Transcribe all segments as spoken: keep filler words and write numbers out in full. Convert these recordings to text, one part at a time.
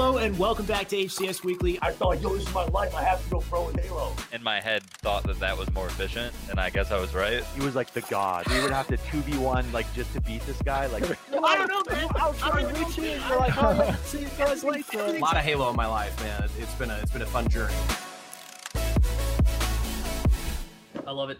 Hello and welcome back to H C S Weekly. I thought, yo, this is my life. I have to go pro in Halo. In my head, thought that that was more efficient, and I guess I was right. He was like the god. We would have to two v one, like, just to beat this guy. Like, no, I don't know, man. I was trying to reach you. You're like, oh, let's see you guys later. A lot of Halo in my life, man. It's been a, it's been a fun journey. I love it.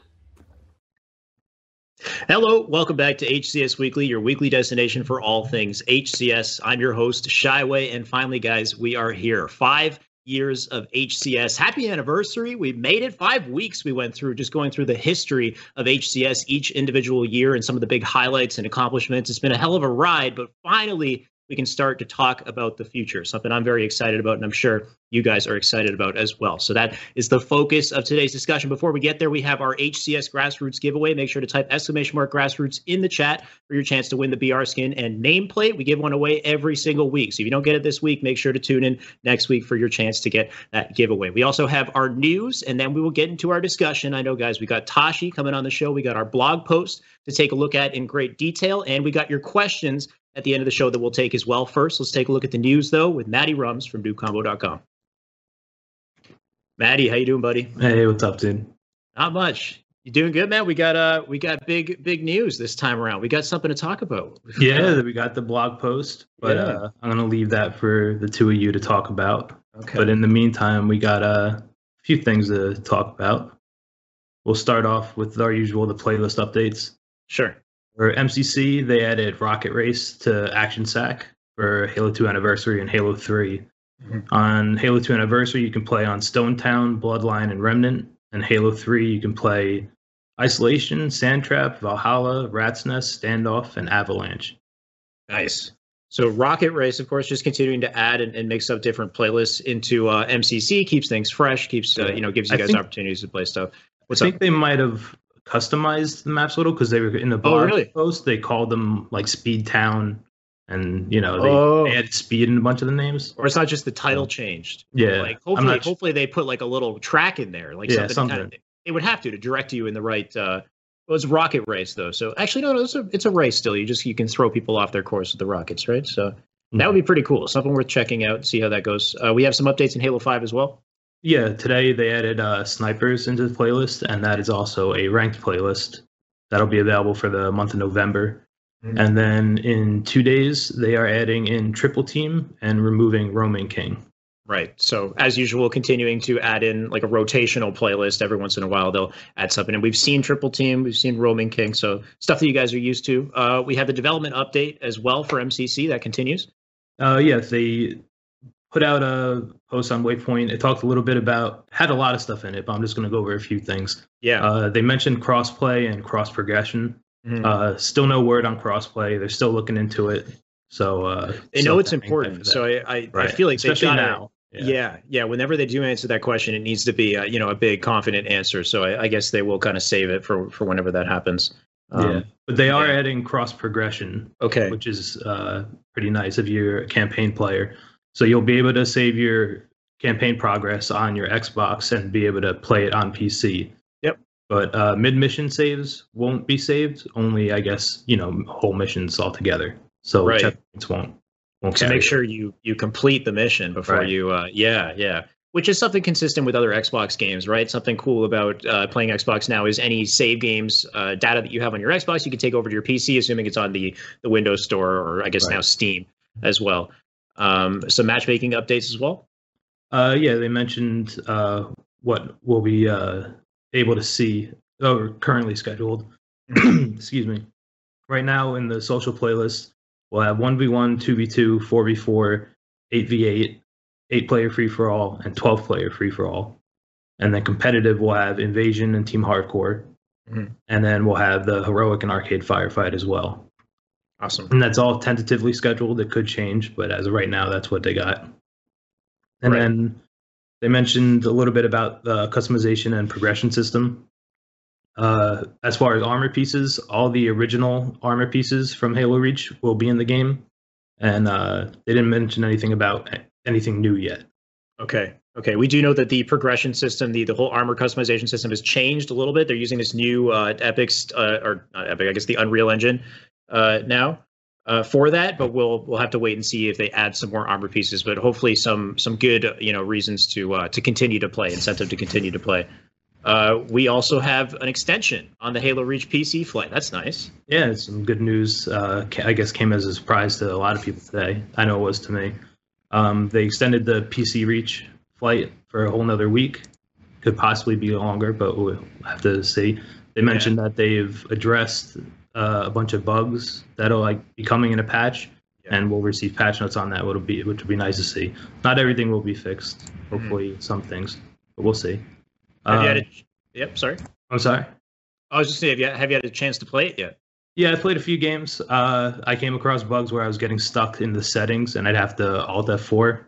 Hello, welcome back to H C S Weekly, your weekly destination for all things H C S. I'm your host, Shyway, and finally, guys, we are here. Five years of H C S. Happy anniversary. We made it. Five weeks we went through, just going through the history of H C S each individual year and some of the big highlights and accomplishments. It's been a hell of a ride, but finally, we can start to talk about the future, something I'm very excited about, and I'm sure you guys are excited about as well. So that is the focus of today's discussion. Before we get there, we have our H C S Grassroots giveaway. Make sure to type exclamation mark Grassroots in the chat for your chance to win the B R skin and nameplate. We give one away every single week. So if you don't get it this week, make sure to tune in next week for your chance to get that giveaway. We also have our news, and then we will get into our discussion. I know, guys, we got Tashi coming on the show. We got our blog post to take a look at in great detail, and we got your questions at the end of the show that we'll take as well. First, let's take a look at the news, though, with Maddie Rums from Duke Combo dot com. Maddie, how you doing, buddy? Hey, what's up, dude? Not much. You doing good, man? We got uh, we got big, big news this time around. We got something to talk about. Yeah, we got the blog post, but yeah. uh, I'm gonna leave that for the two of you to talk about. Okay. But in the meantime, we got uh, a few things to talk about. We'll start off with our usual, the playlist updates. Sure. For M C C, they added Rocket Race to Action Sack for Halo two Anniversary and Halo three. Mm-hmm. On Halo two Anniversary, you can play on Stonetown, Bloodline, and Remnant. And Halo three, you can play Isolation, Sandtrap, Valhalla, Rat's Nest, Standoff, and Avalanche. Nice. So Rocket Race, of course, just continuing to add and, and mix up different playlists into uh, M C C, keeps things fresh, keeps uh, you know, gives you guys I think, opportunities to play stuff. What's I think up? They might have customized the maps a little because they were in the blog oh, really? post. They called them like Speed Town, and you know they oh. add speed in a bunch of the names. Or it's not just the title changed. Yeah, like hopefully, not... hopefully they put like a little track in there, like yeah, something. something. Kind of, they would have to to direct you in the right. Uh, well, it's Rocket Race though, so actually no, no, it's a it's a race still. You just you can throw people off their course with the rockets, right? So mm-hmm. that would be pretty cool. Something worth checking out. See how that goes. Uh, we have some updates in Halo five as well. Yeah, today they added uh, snipers into the playlist, and that is also a ranked playlist that'll be available for the month of November. Mm-hmm. And then in two days, they are adding in triple team and removing roaming king. Right. So as usual, continuing to add in like a rotational playlist every once in a while, they'll add something. And we've seen triple team, we've seen roaming king, so stuff that you guys are used to. Uh, we have the development update as well for M C C that continues. Uh, yeah, they put out a post on Waypoint. It talked a little bit about, had a lot of stuff in it, but I'm just going to go over a few things. Yeah. Uh, they mentioned crossplay and cross progression. Mm. Uh, still no word on crossplay. They're still looking into it. So uh, they know it's important. So I, I, right. I feel like especially they got now. Yeah. yeah, yeah. Whenever they do answer that question, it needs to be a, you know a big confident answer. So I, I guess they will kind of save it for for whenever that happens. Um, yeah, but they are yeah. adding cross progression. Okay, which is uh, pretty nice if you're a campaign player. So you'll be able to save your campaign progress on your Xbox and be able to play it on P C. Yep. But uh, mid-mission saves won't be saved. Only, I guess, you know, whole missions altogether. So right. checkpoints won't. won't so make sure you, you complete the mission before right. you. Uh, yeah, yeah. Which is something consistent with other Xbox games, right? Something cool about uh, playing Xbox now is any save games uh, data that you have on your Xbox, you can take over to your P C, assuming it's on the, the Windows Store or I guess right. now Steam as well. Um, some matchmaking updates as well. Uh, yeah, they mentioned uh, what we'll be uh, able to see. Oh, we're currently scheduled. Excuse me. Right now in the social playlist, we'll have one v one, two v two, four v four, eight v eight, eight player free-for-all, and twelve player free-for-all. And then competitive, we'll have Invasion and Team Hardcore. Mm-hmm. And then we'll have the Heroic and Arcade Firefight as well. Awesome. And that's all tentatively scheduled. It could change, but as of right now, that's what they got. And right. then they mentioned a little bit about the customization and progression system. Uh, as far as armor pieces, all the original armor pieces from Halo Reach will be in the game. And uh, they didn't mention anything about anything new yet. Okay. Okay, we do know that the progression system, the, the whole armor customization system has changed a little bit. They're using this new uh, Epic's, uh, or not Epic, I guess the Unreal Engine. Uh, now uh, for that, but we'll we'll have to wait and see if they add some more armor pieces. But hopefully, some some good you know reasons to uh, to continue to play, incentive to continue to play. Uh, we also have an extension on the Halo Reach P C flight. That's nice. Yeah, some good news. Uh, I guess came as a surprise to a lot of people today. I know it was to me. Um, they extended the P C Reach flight for a whole nother week. Could possibly be longer, but we'll have to see. They mentioned yeah. that they've addressed uh, a bunch of bugs that'll like be coming in a patch, yeah. and we'll receive patch notes on that. Which will be which will be nice to see. Not everything will be fixed. Hopefully, mm. some things, but we'll see. Have you had a, um, yep, sorry. I'm sorry. I was just saying, have you, have you had a chance to play it yet? Yeah, I played a few games. Uh, I came across bugs where I was getting stuck in the settings, and I'd have to alt F four.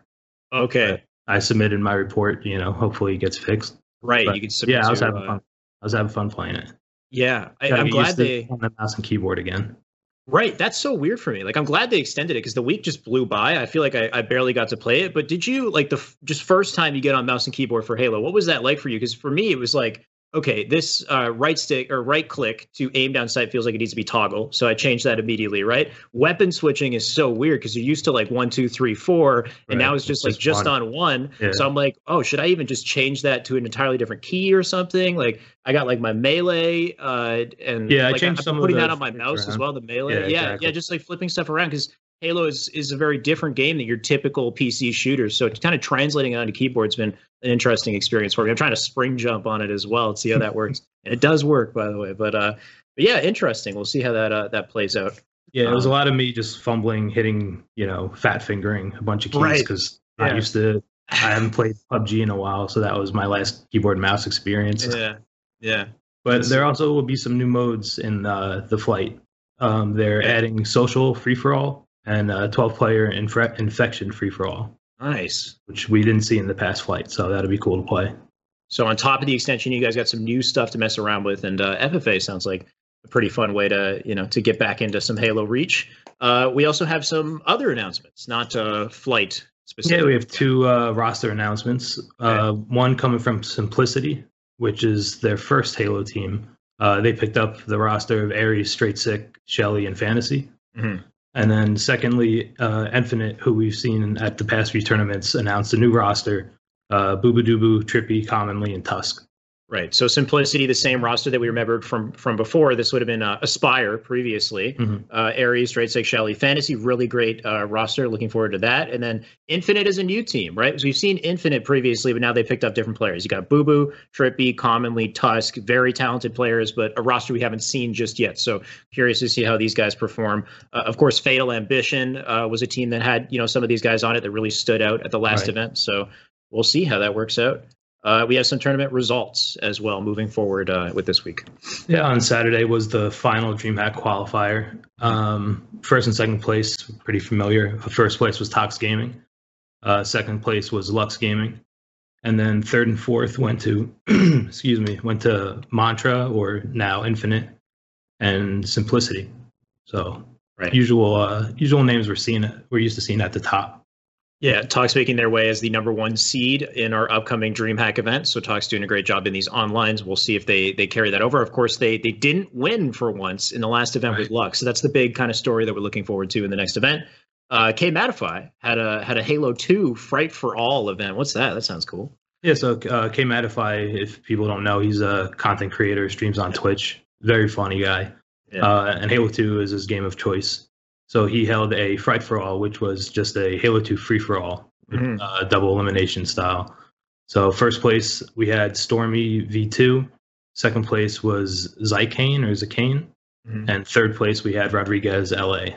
Okay. But I submitted my report. You know, hopefully it gets fixed. Right. But, you can submit. Yeah, I was your, having fun. I was having fun playing it. Yeah, I, I'm glad they on the mouse and keyboard again. Right, that's so weird for me. Like, I'm glad they extended it because the week just blew by. I feel like I, I barely got to play it. But did you, like, the f- just first time you get on mouse and keyboard for Halo, what was that like for you? Because for me, it was like, okay, this uh, right stick or right click to aim down sight feels like it needs to be toggle. So I changed that immediately, right? Weapon switching is so weird because you're used to, like, one, two, three, four, and right. now it's just, it's like, just, just on one. Yeah. So I'm like, oh, should I even just change that to an entirely different key or something? Like, I got like my melee, uh, and yeah, like, I changed I'm some putting of that on my mouse around. as well. The melee, yeah, yeah, exactly. yeah, just like flipping stuff around because Halo is is a very different game than your typical P C shooters. So kind of translating it onto keyboard's been an interesting experience for me. I'm trying to spring jump on it as well to see how that works, and it does work, by the way. But uh, but yeah, interesting. We'll see how that uh, that plays out. Yeah, um, it was a lot of me just fumbling, hitting, you know, fat fingering a bunch of keys because right. yeah. I used to. I haven't played P U B G in a while, so that was my last keyboard and mouse experience. Yeah. Yeah, but there also will be some new modes in uh, the flight. Um, they're yeah. adding social free-for-all and uh, twelve-player infre- infection free-for-all. Nice. Which we didn't see in the past flight, so that'll be cool to play. So on top of the extension, you guys got some new stuff to mess around with, and uh, F F A sounds like a pretty fun way to, you know, to get back into some Halo Reach. Uh, we also have some other announcements, not uh, flight specific. Yeah, we have two uh, roster announcements. Uh, okay. One coming from Simplicity, which is their first Halo team. Uh, they picked up the roster of Ares, Straight Sick, Shelly, and Fantasy. Mm-hmm. And then secondly, uh, Infinite, who we've seen at the past few tournaments, announced a new roster, uh, Boobadooboo, Trippy, Commonly, and Tusk. Right, so Simplicity, the same roster that we remembered from from before. This would have been uh, Aspire previously. Mm-hmm. Uh, Ares, Straight Sick, Shelly, Fantasy, really great uh, roster. Looking forward to that. And then Infinite is a new team, right? So we've seen Infinite previously, but now they picked up different players. You got Boo Boo, Trippy, Commonly, Tusk, very talented players, but a roster we haven't seen just yet. So curious to see how these guys perform. Uh, of course, Fatal Ambition uh, was a team that had you know some of these guys on it that really stood out at the last right. event. So we'll see how that works out. Uh, we have some tournament results as well moving forward uh, with this week. Yeah, on Saturday was the final DreamHack qualifier. Um, first and second place, pretty familiar. First place was Tox Gaming. Uh, second place was Lux Gaming. And then third and fourth went to, excuse me, went to Mantra, or now Infinite, and Simplicity. So right. usual uh, usual names we're seeing, we're used to seeing at the top. Yeah, Tox making their way as the number one seed in our upcoming DreamHack event. So Tox doing a great job in these onlines. We'll see if they they carry that over. Of course, they they didn't win for once in the last event right. with Lux. So that's the big kind of story that we're looking forward to in the next event. Uh, K Mattify had a had a Halo two Fright for All event. What's that? That sounds cool. Yeah, so uh, K Mattify, if people don't know, he's a content creator, streams on yeah. Twitch. Very funny guy. Yeah. Uh, and Halo two is his game of choice. So he held a Fright for All, which was just a Halo two free for all, mm-hmm. uh, double elimination style. So first place we had Stormy V two, second place was Zikane or Zikane, mm-hmm. and third place we had Rodriguez L A.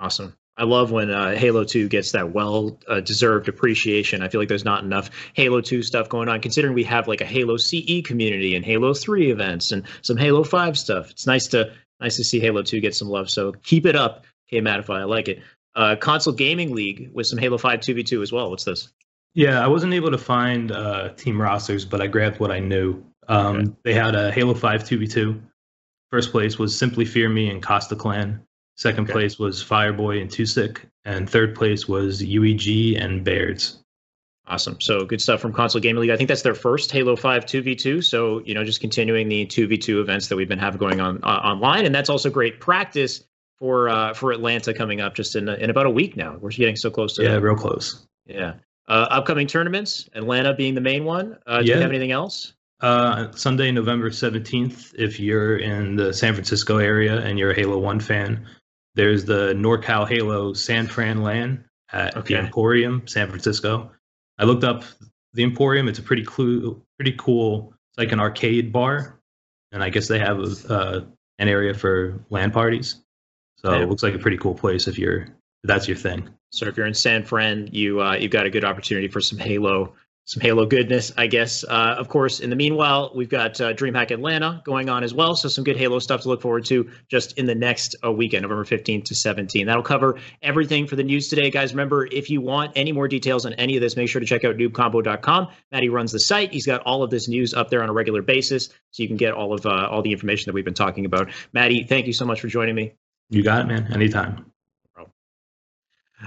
Awesome. I love when uh, Halo two gets that well-deserved uh, appreciation. I feel like there's not enough Halo two stuff going on, considering we have like a Halo C E community and Halo three events and some Halo five stuff. It's nice to nice to see Halo two get some love. So keep it up, K Mattify. I like it. Uh, Console Gaming League with some Halo five two v two as well. What's this? Yeah, I wasn't able to find uh, team rosters, but I grabbed what I knew. Um, okay. They had a Halo five two v two. First place was Simply Fear Me and Costa Clan. Second okay. place was Fireboy and Tusick, and third place was U E G and Bairds. Awesome. So good stuff from Console Gaming League. I think that's their first Halo five two v two. So, you know, just continuing the two v two events that we've been having going on uh, online. And that's also great practice for uh, for Atlanta coming up just in in about a week now. We're getting so close to yeah, that. real close. Yeah. Uh, upcoming tournaments, Atlanta being the main one. Uh, do yeah. you have anything else? Uh, Sunday, November seventeenth, if you're in the San Francisco area and you're a Halo one fan, there's the NorCal Halo San Fran LAN at okay. the Emporium, San Francisco. I looked up the Emporium. It's a pretty, clu- pretty cool, it's like an arcade bar, and I guess they have a, uh, an area for LAN parties. So yeah. it looks like a pretty cool place if you're if that's your thing. So if you're in San Fran, you uh, you've got a good opportunity for some Halo. Some Halo goodness, I guess. Uh, of course, in the meanwhile, we've got uh, DreamHack Atlanta going on as well. So some good Halo stuff to look forward to just in the next uh, weekend, November fifteenth to seventeenth. That'll cover everything for the news today. Guys, remember, if you want any more details on any of this, make sure to check out Duke Combo dot com. Maddie runs the site. He's got all of this news up there on a regular basis, so you can get all of uh, all the information that we've been talking about. Maddie, thank you so much for joining me. You got it, man. Anytime.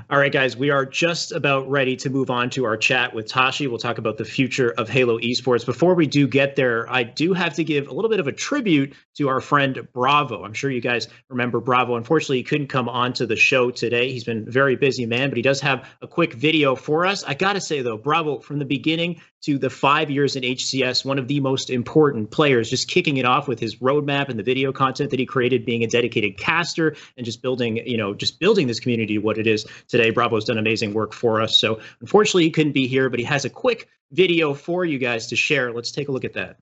All right, guys, we are just about ready to move on to our chat with Tashi. We'll talk about the future of Halo esports. Before we do get there, I do have to give a little bit of a tribute to our friend Bravo. I'm sure you guys remember Bravo. Unfortunately, he couldn't come on to the show today. He's been a very busy man, but he does have a quick video for us. I got to say, though, Bravo, from the beginning to the five years in H C S, one of the most important players, just kicking it off with his roadmap and the video content that he created, being a dedicated caster and just building, you know, just building this community what it is today. Bravo's done amazing work for us. So unfortunately, he couldn't be here, but he has a quick video for you guys to share. Let's take a look at that.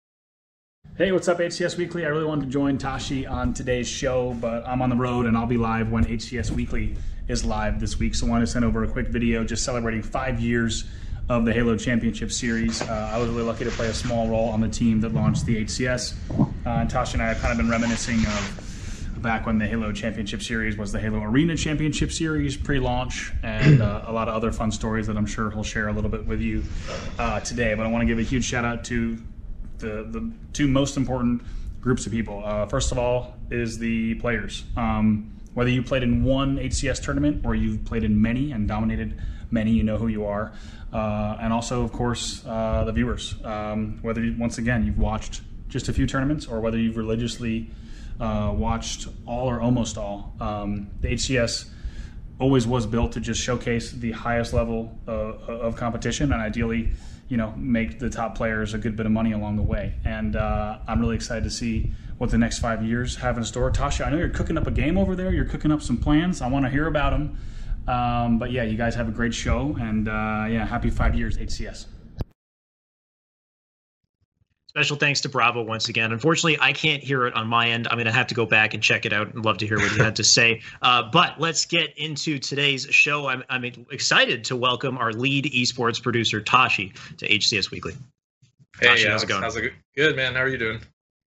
Hey, what's up, H C S Weekly? I really wanted to join Tashi on today's show, but I'm on the road and I'll be live when H C S Weekly is live this week. So I want to send over a quick video just celebrating five years of the Halo Championship Series. Uh, I was really lucky to play a small role on the team that launched the H C S. Uh, and Tashi and I have kind of been reminiscing of back when the Halo Championship Series was the Halo Arena Championship Series pre-launch, and uh, a lot of other fun stories that I'm sure he'll share a little bit with you uh, today. But I want to give a huge shout out to the, the two most important groups of people. Uh, first of all is the players. Um, whether you played in one H C S tournament or you've played in many and dominated many, you know who you are. Uh, and also, of course, uh, the viewers. Um, whether, you, once again, you've watched just a few tournaments or whether you've religiously Uh, watched all or almost all. Um, the H C S always was built to just showcase the highest level uh, of competition and ideally, you know, make the top players a good bit of money along the way. And uh, I'm really excited to see what the next five years have in store. Tasha, I know you're cooking up a game over there. You're cooking up some plans. I want to hear about them. Um, but yeah, you guys have a great show. And uh, yeah, happy five years, H C S. Special thanks to Bravo once again. Unfortunately, I can't hear it on my end. I'm going to have to go back and check it out. I'd love to hear what he had to say. Uh, but let's get into today's show. I'm, I'm excited to welcome our lead esports producer, Tashi, to H C S Weekly. Hey, Tashi, uh, how's it going? How's it good? good, man. How are you doing?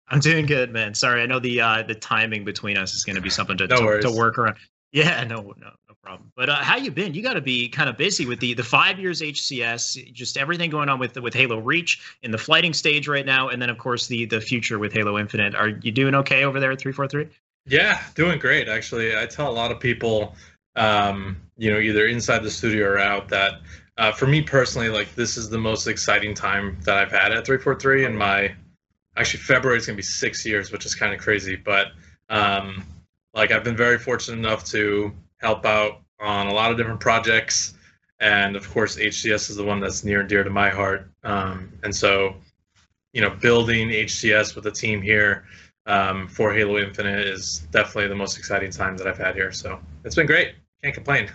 I'm doing good, man. Sorry, I know the uh, the timing between us is going to be something to, no to, to work around. Yeah, no, no, no problem. But uh, how you been? You got to be kind of busy with the the five years H C S, just everything going on with with Halo Reach in the flighting stage right now, and then of course the the future with Halo Infinite. Are you doing okay over there at three forty-three? Yeah, doing great actually. I tell a lot of people, um, you know, either inside the studio or out, that uh, for me personally, like this is the most exciting time that I've had at three forty-three. In my actually February is gonna be six years, which is kind of crazy, but. Um, Like I've been very fortunate enough to help out on a lot of different projects, and of course H C S is the one that's near and dear to my heart. Um, and so, you know, building H C S with the team here um, for Halo Infinite is definitely the most exciting time that I've had here. So it's been great. Can't complain.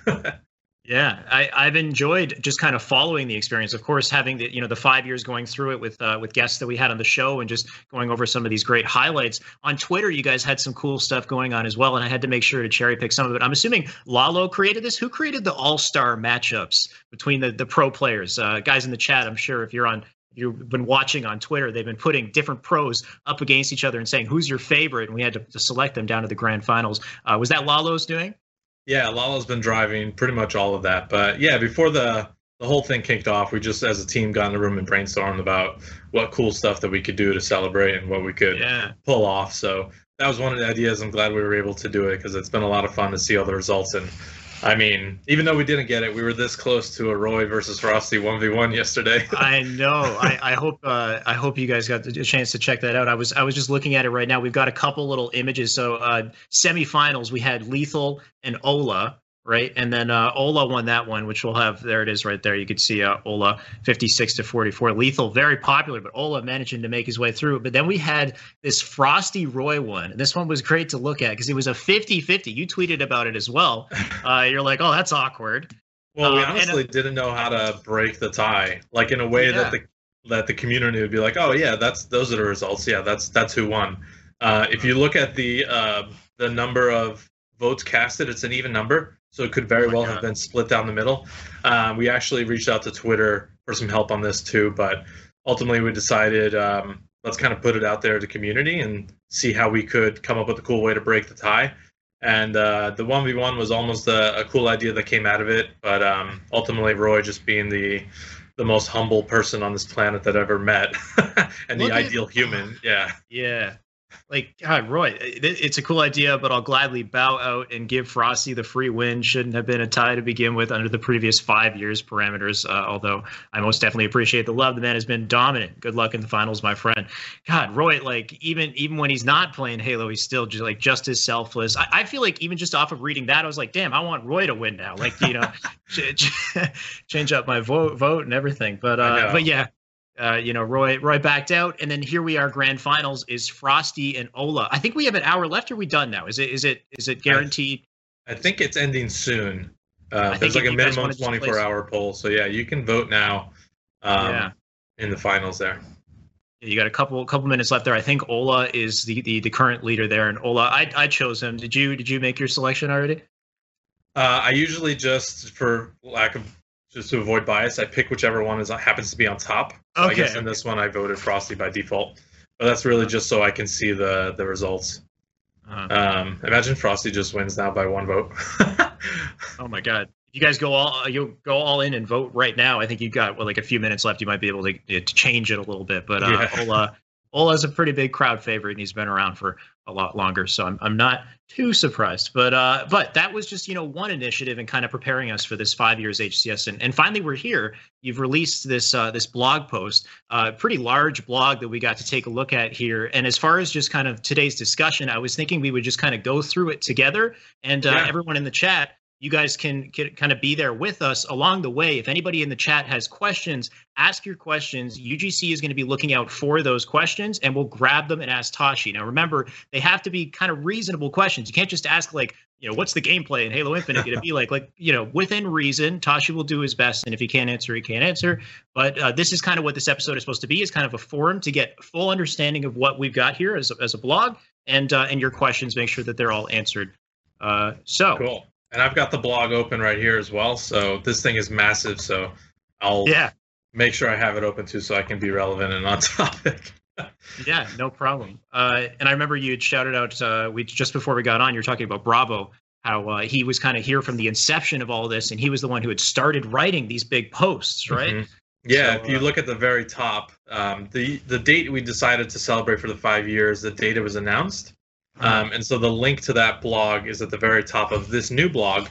Yeah, I, I've enjoyed just kind of following the experience. Of course, having the you know the five years going through it with uh, with guests that we had on the show and just going over some of these great highlights on Twitter. You guys had some cool stuff going on as well, and I had to make sure to cherry pick some of it. I'm assuming Lalo created this. Who created the all-star matchups between the the pro players? Uh, guys in the chat, I'm sure if you're on. You've been watching on Twitter, they've been putting different pros up against each other and saying, who's your favorite? And we had to, to select them down to the grand finals. Uh, was that Lalo's doing? Yeah, Lala's been driving pretty much all of that. But yeah, before the, the whole thing kicked off, we just as a team got in the room and brainstormed about what cool stuff that we could do to celebrate and what we could yeah. pull off. So that was one of the ideas. I'm glad we were able to do it because it's been a lot of fun to see all the results and I mean, even though we didn't get it, we were this close to a Roy versus Frosty one v one yesterday. I know. I, I hope uh, I hope you guys got a chance to check that out. I was I was just looking at it right now. We've got a couple little images. So uh, semifinals, we had Lethal and Ola, right? And then uh, Ola won that one, which we'll have. There it is right there. You could see uh, Ola fifty-six to forty-four. Lethal, very popular, but Ola managing to make his way through. But then we had this Frosty Roy one. And this one was great to look at because it was a fifty fifty. You tweeted about it as well. Uh, you're like, oh, that's awkward. Well, we um, honestly and, uh, didn't know how to break the tie, like in a way yeah. that the that the community would be like, oh, yeah, that's those are the results. Yeah, that's that's who won. Uh, if you look at the uh, the number of votes casted, it's an even number, so it could very oh well God. have been split down the middle. Uh, we actually reached out to Twitter for some help on this too, but ultimately we decided um, let's kind of put it out there to community and see how we could come up with a cool way to break the tie. And uh, the one v one was almost a, a cool idea that came out of it, but um, ultimately Roy, just being the the most humble person on this planet that I've ever met, and Look the ideal human, yeah. Yeah. Like, God, Roy, it's a cool idea, but I'll gladly bow out and give Frosty the free win. Shouldn't have been a tie to begin with under the previous five years parameters, uh, although I most definitely appreciate the love. The man has been dominant. Good luck in the finals, my friend. God, Roy, like, even even when he's not playing Halo, he's still just, like, just as selfless. I, I feel like even just off of reading that, I was like, damn, I want Roy to win now. Like, you know, ch- ch- change up my vote vote and everything. But uh, But, yeah. Uh, you know, Roy Roy backed out, and then here we are. Grand finals is Frosty and Ola. I think we have an hour left. Are we done now? Is it is it is it guaranteed? I, I think it's ending soon. Uh, there's like a minimum twenty-four hour poll, so yeah, you can vote now. Um, yeah. In the finals there. You got a couple couple minutes left there. I think Ola is the the, the current leader there, and Ola, I I chose him. Did you did you make your selection already? Uh, I usually just for lack of. Just to avoid bias, I pick whichever one is happens to be on top. So okay. I guess in this one, I voted Frosty by default. But that's really just so I can see the, the results. Uh-huh. Um, imagine Frosty just wins now by one vote. Oh, my God. If you guys go all you'll go all in and vote right now, I think you've got well, like a few minutes left. You might be able to, to change it a little bit. But uh, yeah. Ola, Ola's a pretty big crowd favorite, and he's been around for a lot longer. So I'm I'm not too surprised, but uh, but that was just, you know, one initiative and kind of preparing us for this five years H C S, and, and finally we're here. You've released this uh, this blog post, a uh, pretty large blog that we got to take a look at here. And as far as just kind of today's discussion, I was thinking we would just kind of go through it together, and uh, yeah. everyone in the chat, you guys can, can kind of be there with us along the way. If anybody in the chat has questions, ask your questions. U G C is going to be looking out for those questions, and we'll grab them and ask Tashi. Now, remember, they have to be kind of reasonable questions. You can't just ask, like, you know, what's the gameplay in Halo Infinite going to be like? Like, you know, within reason, Tashi will do his best, and if he can't answer, he can't answer. But uh, this is kind of what this episode is supposed to be, is kind of a forum to get full understanding of what we've got here as a, as a blog, and, uh, and your questions, make sure that they're all answered. Uh, so. Cool. And I've got the blog open right here as well, so this thing is massive, so I'll yeah. make sure I have it open too so I can be relevant and on topic. Yeah, no problem. Uh, and I remember you had shouted out, uh, we just before we got on, you were talking about Bravo, how uh, he was kind of here from the inception of all this, and he was the one who had started writing these big posts, right? Mm-hmm. Yeah, so, if you look at the very top, um, the, the date we decided to celebrate for the five years, the date it was announced. Um, and so the link to that blog is at the very top of this new blog,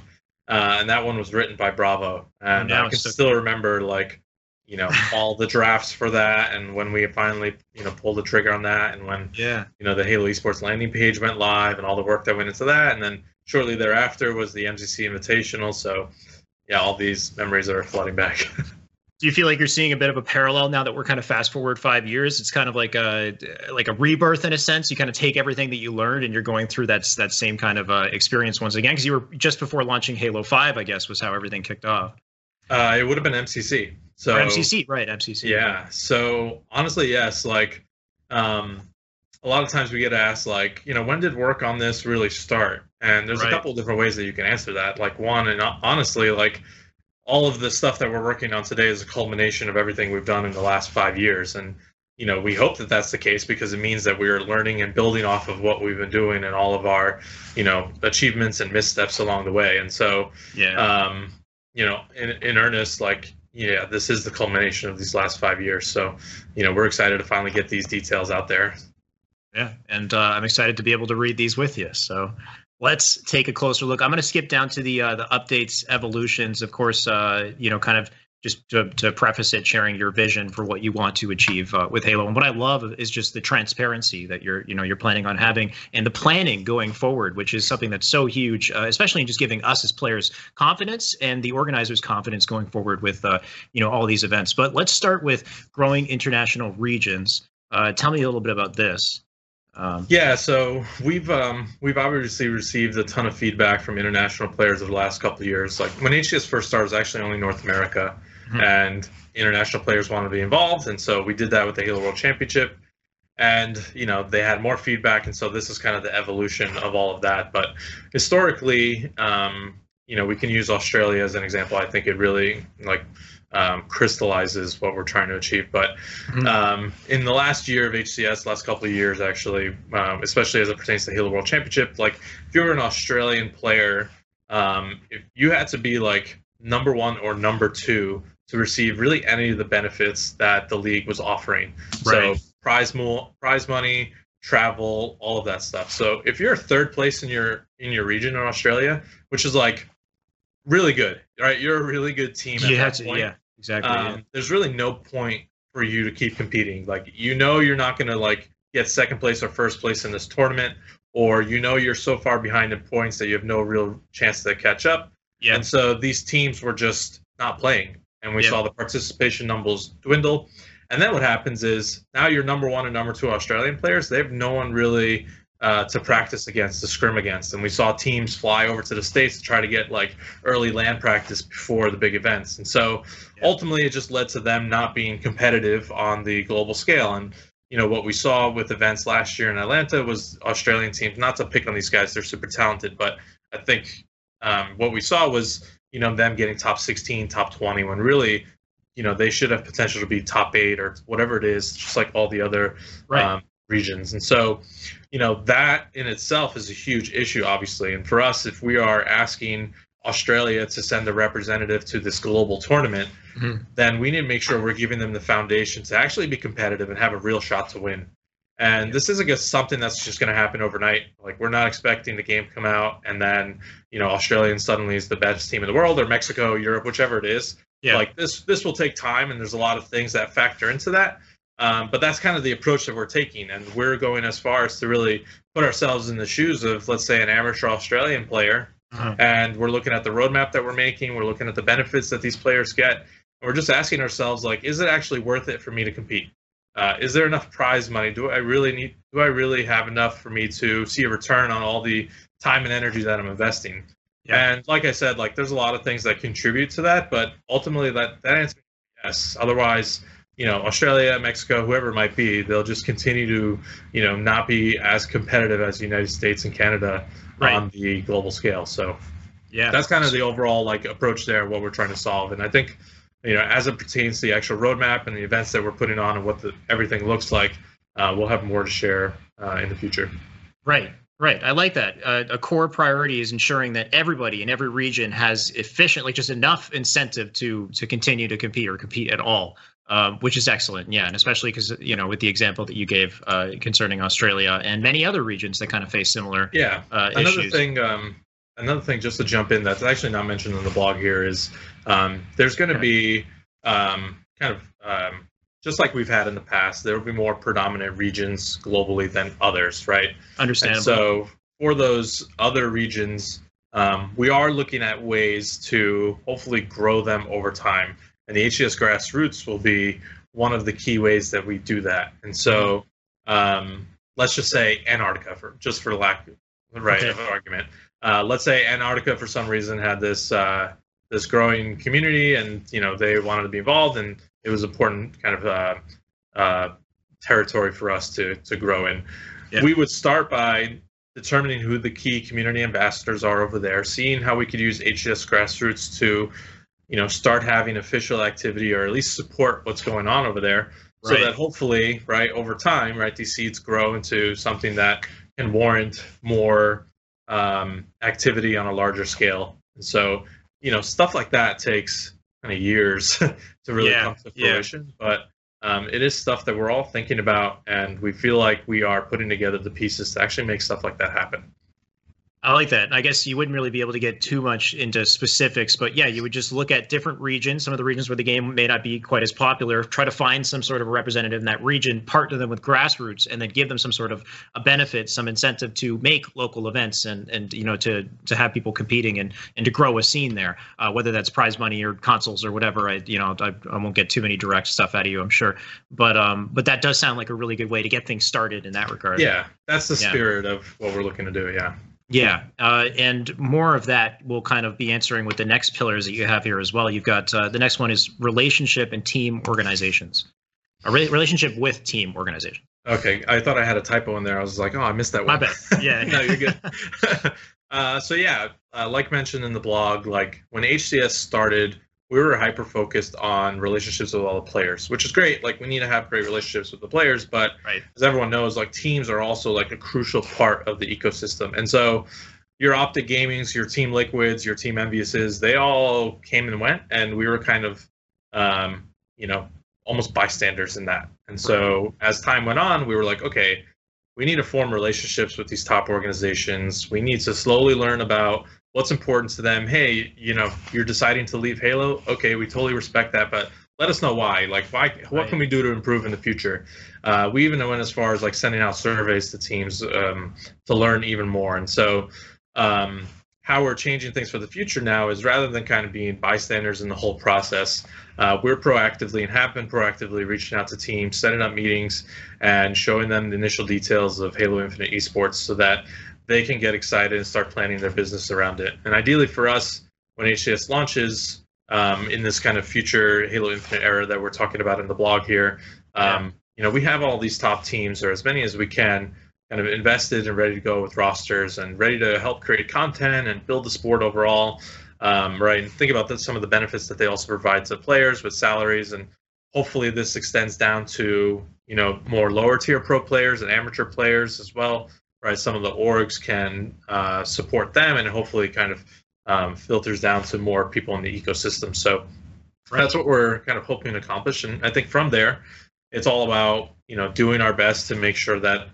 uh, and that one was written by Bravo. And I can so still cool. remember, like, you know, all the drafts for that, and when we finally, you know, pulled the trigger on that, and when, yeah. you know, the Halo Esports landing page went live, and all the work that went into that, and then shortly thereafter was the M C C Invitational. So, yeah, all these memories are flooding back. Do you feel like you're seeing a bit of a parallel now that we're kind of fast forward five years? It's kind of like a like a rebirth in a sense. You kind of take everything that you learned and you're going through that that same kind of uh, experience once again, because you were just before launching Halo five, I guess, was how everything kicked off. Uh, it would have been M C C. So or M C C, right? M C C. Yeah. Right. So honestly, yes. Like um, a lot of times we get asked, like, you know, when did work on this really start? And there's right. a couple of different ways that you can answer that. Like one, and honestly, like. All of the stuff that we're working on today is a culmination of everything we've done in the last five years. And, you know, we hope that that's the case because it means that we're learning and building off of what we've been doing and all of our, you know, achievements and missteps along the way. And so, yeah. um, you know, in, in earnest, like, yeah, this is the culmination of these last five years. So, you know, we're excited to finally get these details out there. Yeah. And uh, I'm excited to be able to read these with you. So Let's take a closer look. I'm going to skip down to the uh, the updates, evolutions, of course, uh, you know, kind of just to, to preface it, sharing your vision for what you want to achieve uh, with Halo. And what I love is just the transparency that you're, you know, you're planning on having and the planning going forward, which is something that's so huge, uh, especially in just giving us as players confidence and the organizers confidence going forward with, uh, you know, all these events. But let's start with growing international regions. Uh, tell me a little bit about this. Um, yeah, so we've um, we've obviously received a ton of feedback from international players over the last couple of years. Like when H C S first started, it was actually only North America, mm-hmm. and international players wanted to be involved, and so we did that with the Halo World Championship, and you know they had more feedback, and so this is kind of the evolution of all of that. But historically, um, you know, we can use Australia as an example. I think it really like. Um, crystallizes what we're trying to achieve. But um, in the last year of H C S, last couple of years actually, um, especially as it pertains to the Halo World Championship, like if you were an Australian player, um, if you had to be like number one or number two to receive really any of the benefits that the league was offering. Right. So prize, mo- prize money, travel, all of that stuff. So if you're third place in your in your region in Australia, which is like really good, right? You're a really good team at you that to, point. Yeah, exactly. Um, yeah. There's really no point for you to keep competing. Like, you know you're not going to, like, get second place or first place in this tournament, or you know you're so far behind in points that you have no real chance to catch up. Yeah. And so these teams were just not playing, and we yeah. saw the participation numbers dwindle. And then what happens is now your number one and number two Australian players, they have no one really – Uh, to practice against, to scrim against. And we saw teams fly over to the States to try to get like early LAN practice before the big events. And so yeah. ultimately it just led to them not being competitive on the global scale. And, you know, what we saw with events last year in Atlanta was Australian teams, not to pick on these guys, they're super talented, but I think um, what we saw was, you know, them getting top sixteen, top twenty, when really, you know, they should have potential to be top eight or whatever it is, just like all the other right. um, regions. And so, you know, that in itself is a huge issue, obviously. And for us, if we are asking Australia to send a representative to this global tournament, mm-hmm. then we need to make sure we're giving them the foundation to actually be competitive and have a real shot to win. And yeah. this isn't just something that's just going to happen overnight. Like, we're not expecting the game to come out and then, you know, Australian suddenly is the best team in the world, or Mexico, Europe, whichever it is. Yeah. Like, this, this will take time, and there's a lot of things that factor into that. Um, but that's kind of the approach that we're taking, and we're going as far as to really put ourselves in the shoes of, let's say, an amateur Australian player, uh-huh. and we're looking at the roadmap that we're making, we're looking at the benefits that these players get, and we're just asking ourselves, like, is it actually worth it for me to compete? Uh, is there enough prize money? Do I really need? Do I really have enough for me to see a return on all the time and energy that I'm investing? Yeah. And like I said, like, there's a lot of things that contribute to that, but ultimately that, that answer is yes. Otherwise, you know, Australia, Mexico, whoever it might be, they'll just continue to, you know, not be as competitive as the United States and Canada right. on the global scale. So yeah, that's kind of the overall, like, approach there, what we're trying to solve. And I think, you know, as it pertains to the actual roadmap and the events that we're putting on and what the, everything looks like, uh, we'll have more to share uh, in the future. Right. Right. I like that. Uh, a core priority is ensuring that everybody in every region has efficiently just enough incentive to to continue to compete or compete at all. Um, which is excellent, yeah, and especially because, you know, with the example that you gave uh, concerning Australia and many other regions that kind of face similar yeah. uh, another issues. Thing, um, another thing, just to jump in, that's actually not mentioned in the blog here is um, there's going to okay. be um, kind of um, just like we've had in the past, there will be more predominant regions globally than others, right? Understandable. And so for those other regions, um, we are looking at ways to hopefully grow them over time. And the H C S grassroots will be one of the key ways that we do that. And so um, let's just say Antarctica, for just for lack of, right, okay. of an argument. Uh, let's say Antarctica, for some reason, had this uh, this growing community, and you know they wanted to be involved, and it was important kind of uh, uh, territory for us to to grow in. Yeah. We would start by determining who the key community ambassadors are over there, seeing how we could use H C S grassroots to, you know, start having official activity or at least support what's going on over there right. so that hopefully, right, over time, right, these seeds grow into something that can warrant more um, activity on a larger scale. And so, you know, stuff like that takes kind of years to really yeah, come to fruition, yeah. but um, it is stuff that we're all thinking about, and we feel like we are putting together the pieces to actually make stuff like that happen. I like that. I guess you wouldn't really be able to get too much into specifics, but yeah, you would just look at different regions, some of the regions where the game may not be quite as popular, try to find some sort of a representative in that region, partner them with grassroots, and then give them some sort of a benefit, some incentive to make local events and, and you know, to to have people competing and, and to grow a scene there, uh, whether that's prize money or consoles or whatever. I, you know, I, I won't get too many direct stuff out of you, I'm sure. But, um, but that does sound like a really good way to get things started in that regard. Yeah, that's the spirit yeah. of what we're looking to do, yeah. Yeah, uh, and more of that will kind of be answering with the next pillars that you have here as well. You've got uh, the next one is relationship and team organizations, a re relationship with team organization. Okay, I thought I had a typo in there. I was like, oh, I missed that one. My bad. Yeah, no, you're good. uh, so yeah, uh, like mentioned in the blog, like when H C S started, we were hyper focused on relationships with all the players, which is great. Like we need to have great relationships with the players, but right. as everyone knows, like teams are also like a crucial part of the ecosystem. And so your Optic Gamings, your Team Liquids, your Team Enviouses, they all came and went, and we were kind of, um, you know, almost bystanders in that. And so right. as time went on, we were like, okay, we need to form relationships with these top organizations. We need to slowly learn about what's important to them. Hey, you know, you're deciding to leave Halo. Okay, we totally respect that, but let us know why. Like, why? What can we do to improve in the future? Uh, we even went as far as like sending out surveys to teams um, to learn even more. And so, um, how we're changing things for the future now is rather than kind of being bystanders in the whole process, uh, we're proactively and have been proactively reaching out to teams, setting up meetings, and showing them the initial details of Halo Infinite Esports so that they can get excited and start planning their business around it. And ideally for us, when H C S launches um, in this kind of future Halo Infinite era that we're talking about in the blog here, um, you know, we have all these top teams, or as many as we can, kind of invested and ready to go with rosters and ready to help create content and build the sport overall, um, right? And think about that, some of the benefits that they also provide to players with salaries, and hopefully this extends down to, you know, more lower tier pro players and amateur players as well. Right, some of the orgs can uh, support them, and hopefully kind of um, filters down to more people in the ecosystem. So right. that's what we're kind of hoping to accomplish. And I think from there, it's all about, you know, doing our best to make sure that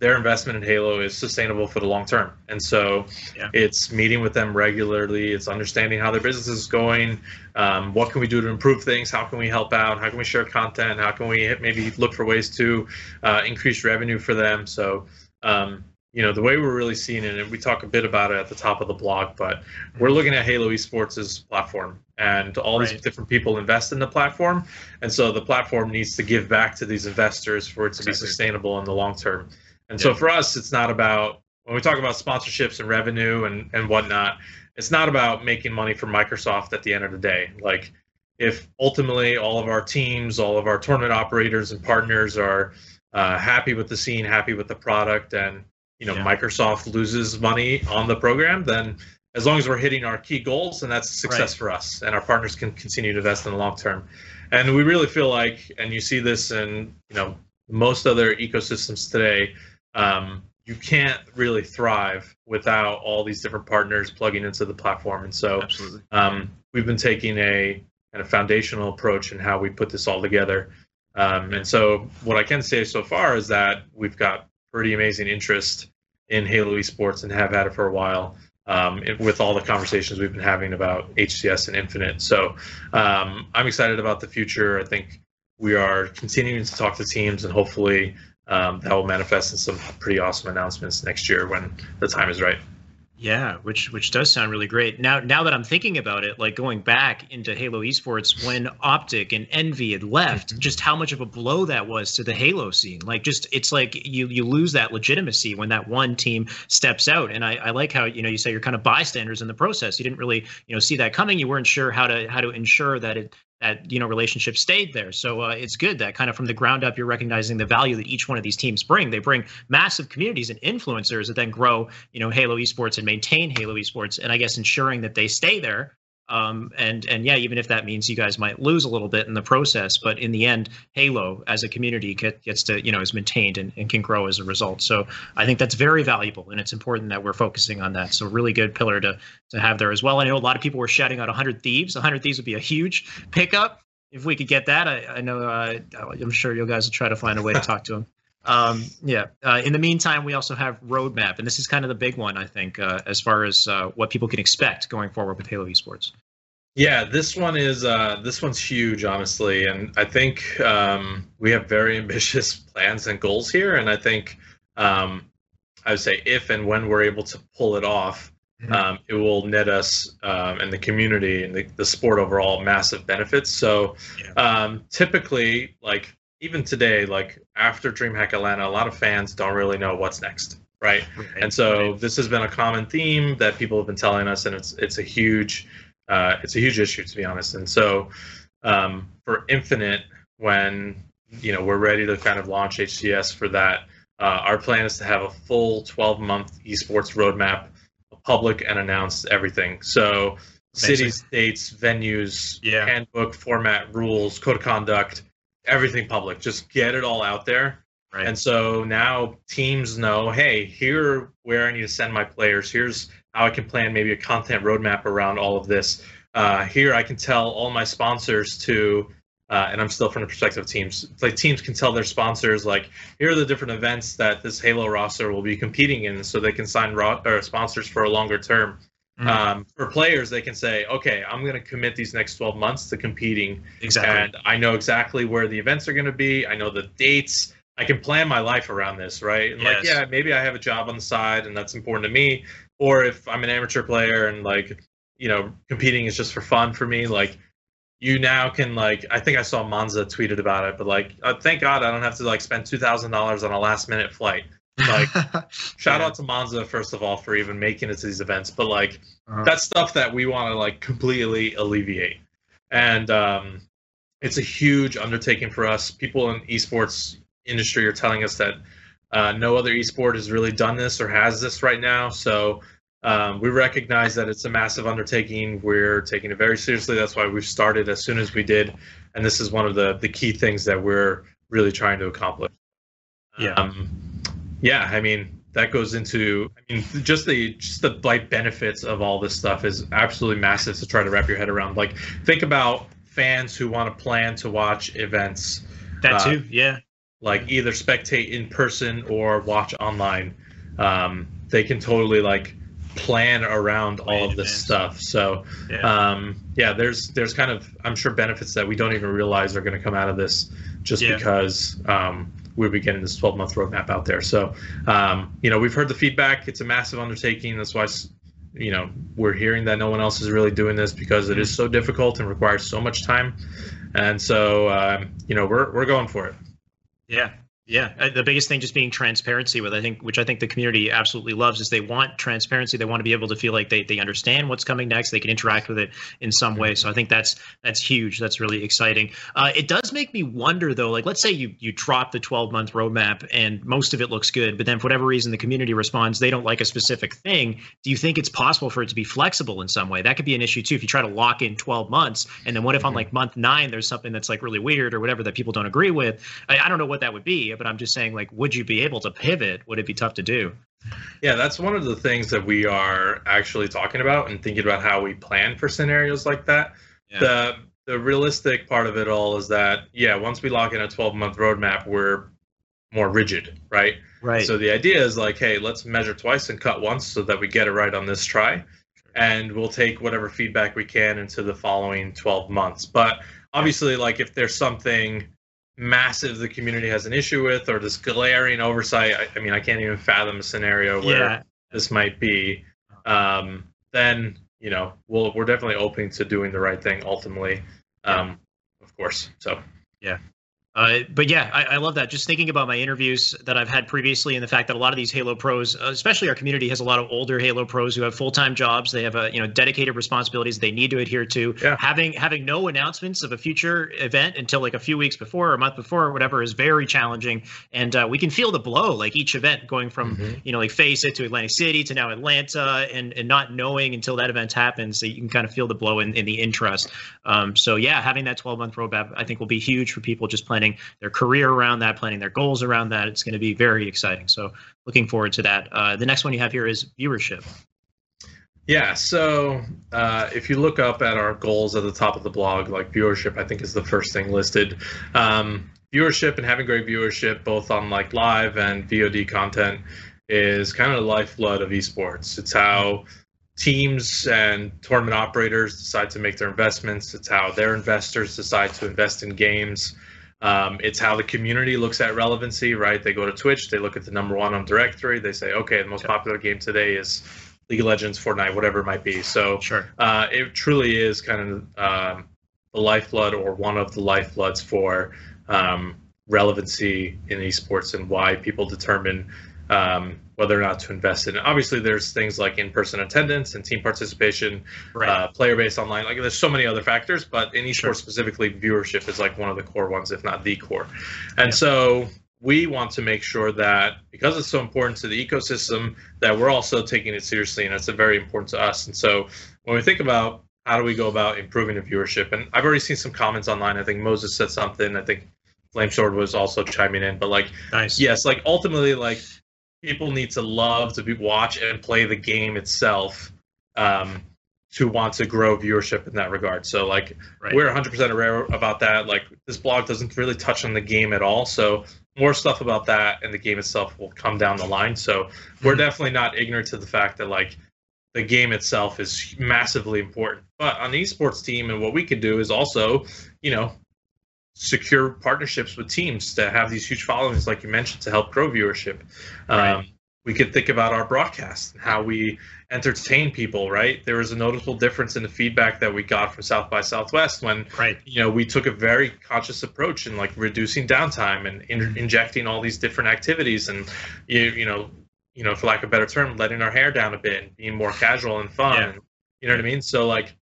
their investment in Halo is sustainable for the long term. And so yeah. it's meeting with them regularly. It's understanding how their business is going. Um, what can we do to improve things? How can we help out? How can we share content? How can we maybe look for ways to uh, increase revenue for them? So Um, you know, the way we're really seeing it, and we talk a bit about it at the top of the blog, but we're looking at Halo Esports as a platform, and all right. these different people invest in the platform. And so the platform needs to give back to these investors for it to exactly. be sustainable in the long term. And yeah. so for us, it's not about, when we talk about sponsorships and revenue and, and whatnot, it's not about making money for Microsoft at the end of the day. Like if ultimately all of our teams, all of our tournament operators and partners are Uh, happy with the scene, happy with the product, and you know yeah. Microsoft loses money on the program, then as long as we're hitting our key goals, then that's a success right. for us, and our partners can continue to invest in the long term. And we really feel like, and you see this in you know most other ecosystems today, um, you can't really thrive without all these different partners plugging into the platform. And so um, we've been taking a kind of foundational approach in how we put this all together. Um, and so what I can say so far is that we've got pretty amazing interest in Halo Esports, and have had it for a while um, it, with all the conversations we've been having about H C S and Infinite. So um, I'm excited about the future. I think we are continuing to talk to teams, and hopefully um, that will manifest in some pretty awesome announcements next year when the time is right. Yeah, which which does sound really great. Now now that I'm thinking about it, like going back into Halo Esports when Optic and Envy had left, mm-hmm. just how much of a blow that was to the Halo scene. Like just it's like you you lose that legitimacy when that one team steps out. And I, I like how you know you say you're kind of bystanders in the process. You didn't really you know see that coming. You weren't sure how to how to ensure that it. that, you know, relationship stayed there. So uh, it's good that kind of from the ground up, you're recognizing the value that each one of these teams bring. They bring massive communities and influencers that then grow, you know, Halo Esports and maintain Halo Esports. And I guess ensuring that they stay there. Um, and, and yeah, even if that means you guys might lose a little bit in the process, but in the end, Halo as a community get, gets to, you know, is maintained and, and can grow as a result. So I think that's very valuable, and it's important that we're focusing on that. So really good pillar to, to have there as well. I know a lot of people were shouting out one hundred Thieves. one hundred Thieves would be a huge pickup if we could get that. I, I know, uh, I'm sure you guys will try to find a way to talk to them. Um, yeah. Uh, in the meantime, we also have roadmap, and this is kind of the big one, I think, uh, as far as uh, what people can expect going forward with Halo esports. Yeah, this one is uh, this one's huge, honestly, and I think um, we have very ambitious plans and goals here. And I think um, I would say if and when we're able to pull it off, mm-hmm. um, it will net us um, and the community and the, the sport overall massive benefits. So yeah. um, typically, like even today, like after DreamHack Atlanta, a lot of fans don't really know what's next, right? right. And so right. this has been a common theme that people have been telling us, and it's it's a huge. Uh, it's a huge issue, to be honest. And so um, for Infinite, when you know we're ready to kind of launch H C S for that, uh, our plan is to have a full twelve-month esports roadmap, public and announced everything. So Amazing. Cities, states, venues, yeah. handbook, format, rules, code of conduct, everything public. Just get it all out there. Right. And so now teams know, hey, here where I need to send my players. Here's how I can plan maybe a content roadmap around all of this. Uh, here I can tell all my sponsors to, uh, and I'm still from the perspective of teams, like teams can tell their sponsors, like, here are the different events that this Halo roster will be competing in, so they can sign ro- or sponsors for a longer term. Mm-hmm. Um, for players, they can say, okay, I'm going to commit these next twelve months to competing. Exactly. And I know exactly where the events are going to be. I know the dates. I can plan my life around this, right? And yes. like, yeah, maybe I have a job on the side and that's important to me. Or if I'm an amateur player and like, you know, competing is just for fun for me, like you now can like, I think I saw Monza tweeted about it, but like, uh, thank God I don't have to like spend two thousand dollars on a last minute flight. Like shout yeah. out to Monza, first of all, for even making it to these events. But like uh-huh. that's stuff that we want to like completely alleviate. And um, it's a huge undertaking for us. People in esports industry are telling us that uh, no other esport has really done this or has this right now. So um, we recognize that it's a massive undertaking. We're taking it very seriously. That's why we've started as soon as we did. And this is one of the, the key things that we're really trying to accomplish. Yeah. Um, yeah. I mean, that goes into, I mean, just the, just the like benefits of all this stuff is absolutely massive to try to wrap your head around. Like think about fans who want to plan to watch events. That too. Uh, yeah. Like either spectate in person or watch online. Um, they can totally like plan around all of this stuff. So yeah. Um, yeah, there's there's kind of, I'm sure, benefits that we don't even realize are gonna come out of this just yeah. because um, we'll be getting this twelve month roadmap out there. So, um, you know, we've heard the feedback. It's a massive undertaking. That's why, you know, we're hearing that no one else is really doing this because it is so difficult and requires so much time. And so, um, you know, we're we're going for it. Yeah. Yeah. The biggest thing just being transparency with, I think, which I think the community absolutely loves is they want transparency. They want to be able to feel like they, they understand what's coming next. They can interact with it in some way. So I think that's that's huge. That's really exciting. Uh, it does make me wonder, though, like, let's say you, you drop the twelve month roadmap and most of it looks good. But then for whatever reason, the community responds, they don't like a specific thing. Do you think it's possible for it to be flexible in some way? That could be an issue, too, if you try to lock in twelve months. And then what if on like month nine, there's something that's like really weird or whatever that people don't agree with? I, I don't know what that would be. But I'm just saying, like, would you be able to pivot? Would it be tough to do? Yeah, that's one of the things that we are actually talking about and thinking about how we plan for scenarios like that. Yeah. The the realistic part of it all is that, yeah, once we lock in a twelve month roadmap, we're more rigid, right? Right. So the idea is like, hey, let's measure twice and cut once so that we get it right on this try. And we'll take whatever feedback we can into the following twelve months. But obviously, like, if there's something massive the community has an issue with or this glaring oversight, I, I mean, I can't even fathom a scenario where yeah. this might be, um, then, you know, we'll, we're definitely open to doing the right thing ultimately, um, of course. So, yeah. Uh, but yeah, I, I love that. Just thinking about my interviews that I've had previously and the fact that a lot of these Halo pros, especially our community, has a lot of older Halo pros who have full-time jobs. They have, a, you know, dedicated responsibilities they need to adhere to. Yeah. Having having no announcements of a future event until like a few weeks before or a month before or whatever is very challenging. And uh, we can feel the blow, like each event going from, mm-hmm. you know, like Face It to Atlantic City to now Atlanta and, and not knowing until that event happens. So you can kind of feel the blow in, in the interest. Um, so yeah, having that twelve month roadmap, I think, will be huge for people just planning their career around that, planning their goals around that. It's going to be very exciting. So looking forward to that. Uh, the next one you have here is viewership. Yeah. So uh, if you look up at our goals at the top of the blog, like viewership, I think is the first thing listed. Um, viewership and having great viewership, both on like live and V O D content, is kind of the lifeblood of esports. It's how teams and tournament operators decide to make their investments. It's how their investors decide to invest in games. Um, it's how the community looks at relevancy, right? They go to Twitch, they look at the number one on directory, they say, okay, the most popular game today is League of Legends, Fortnite, whatever it might be. So sure. uh, it truly is kind of um, the lifeblood, or one of the lifebloods, for um, relevancy in esports and why people determine um, whether or not to invest in it. Obviously, there's things like in-person attendance and team participation, right. uh, player-based online. Like, there's so many other factors, but in esports sure. specifically, viewership is like one of the core ones, if not the core. And yeah. so we want to make sure that, because it's so important to the ecosystem, that we're also taking it seriously, and it's very important to us. And so when we think about how do we go about improving the viewership, and I've already seen some comments online. I think Moses said something. I think Flamesword was also chiming in. But like, nice. yes, like ultimately, like, people need to love to be, watch and play the game itself um, to want to grow viewership in that regard. So, like, right. we're one hundred percent aware about that. Like, this blog doesn't really touch on the game at all. So, more stuff about that and the game itself will come down the line. So, mm-hmm. we're definitely not ignorant to the fact that, like, the game itself is massively important. But on the esports team, and what we could do is also, you know, secure partnerships with teams that have these huge followings, like you mentioned, to help grow viewership. Right. Um, we could think about our broadcast and how we entertain people, right? There was a noticeable difference in the feedback that we got from South by Southwest when, right. you know, we took a very conscious approach in like reducing downtime and in- injecting all these different activities and, you, you know, you know, for lack of a better term, letting our hair down a bit and being more casual and fun. Yeah. And, you know what I mean? So like,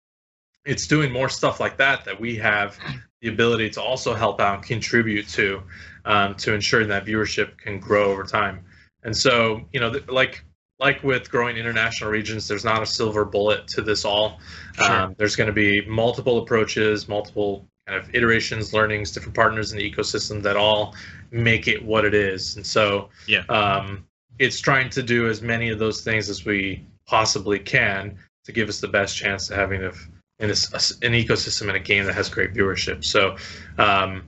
it's doing more stuff like that that we have the ability to also help out and contribute to, um, to ensuring that viewership can grow over time. And so, you know, th- like like with growing international regions, there's not a silver bullet to this all. Sure. Um, there's going to be multiple approaches, multiple kind of iterations, learnings, different partners in the ecosystem that all make it what it is. And so yeah. um, it's trying to do as many of those things as we possibly can to give us the best chance of having a in this, an ecosystem and a game that has great viewership. So um,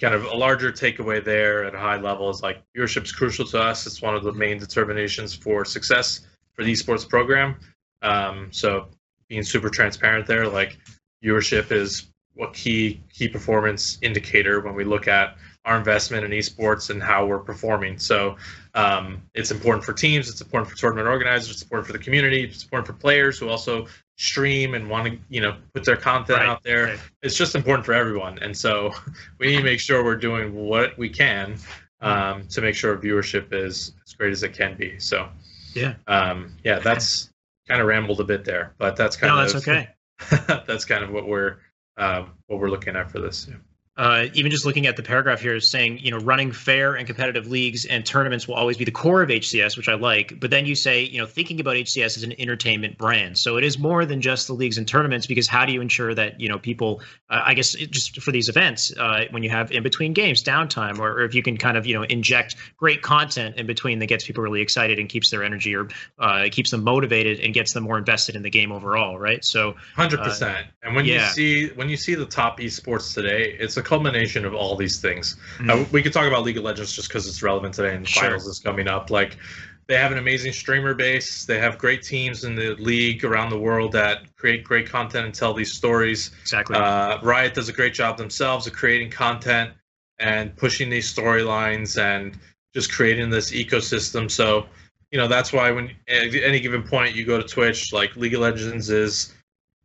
kind of a larger takeaway there at a high level is like viewership is crucial to us. It's one of the main determinations for success for the esports program. Um, so being super transparent there, like viewership is a key, key performance indicator when we look at our investment in esports and how we're performing. So um, it's important for teams, it's important for tournament organizers, it's important for the community, it's important for players who also stream and want to, you know, put their content right. out there. Right. It's just important for everyone. And so we need to make sure we're doing what we can um, to make sure viewership is as great as it can be. So yeah, um, yeah, that's kind of rambled a bit there, but that's kind no, of that's okay. that's kind of what we're um, what we're looking at for this. Yeah. Uh, even just looking at the paragraph here is saying, you know, running fair and competitive leagues and tournaments will always be the core of H C S, which I like. But then you say, you know, thinking about H C S as an entertainment brand. So it is more than just the leagues and tournaments, because how do you ensure that, you know, people, uh, I guess it, just for these events, uh, when you have in between games, downtime, or, or if you can kind of, you know, inject great content in between that gets people really excited and keeps their energy, or uh, keeps them motivated and gets them more invested in the game overall. Right. So one hundred percent. Uh, and when yeah. you see when you see the top esports today, it's a culmination of all these things. Mm-hmm. Uh, we could talk about League of Legends just because it's relevant today and the sure. finals is coming up. Like, they have an amazing streamer base. They have great teams in the league around the world that create great content and tell these stories. Exactly. Uh, Riot does a great job themselves of creating content and pushing these storylines and just creating this ecosystem. So, you know, that's why when at any given point you go to Twitch, like League of Legends is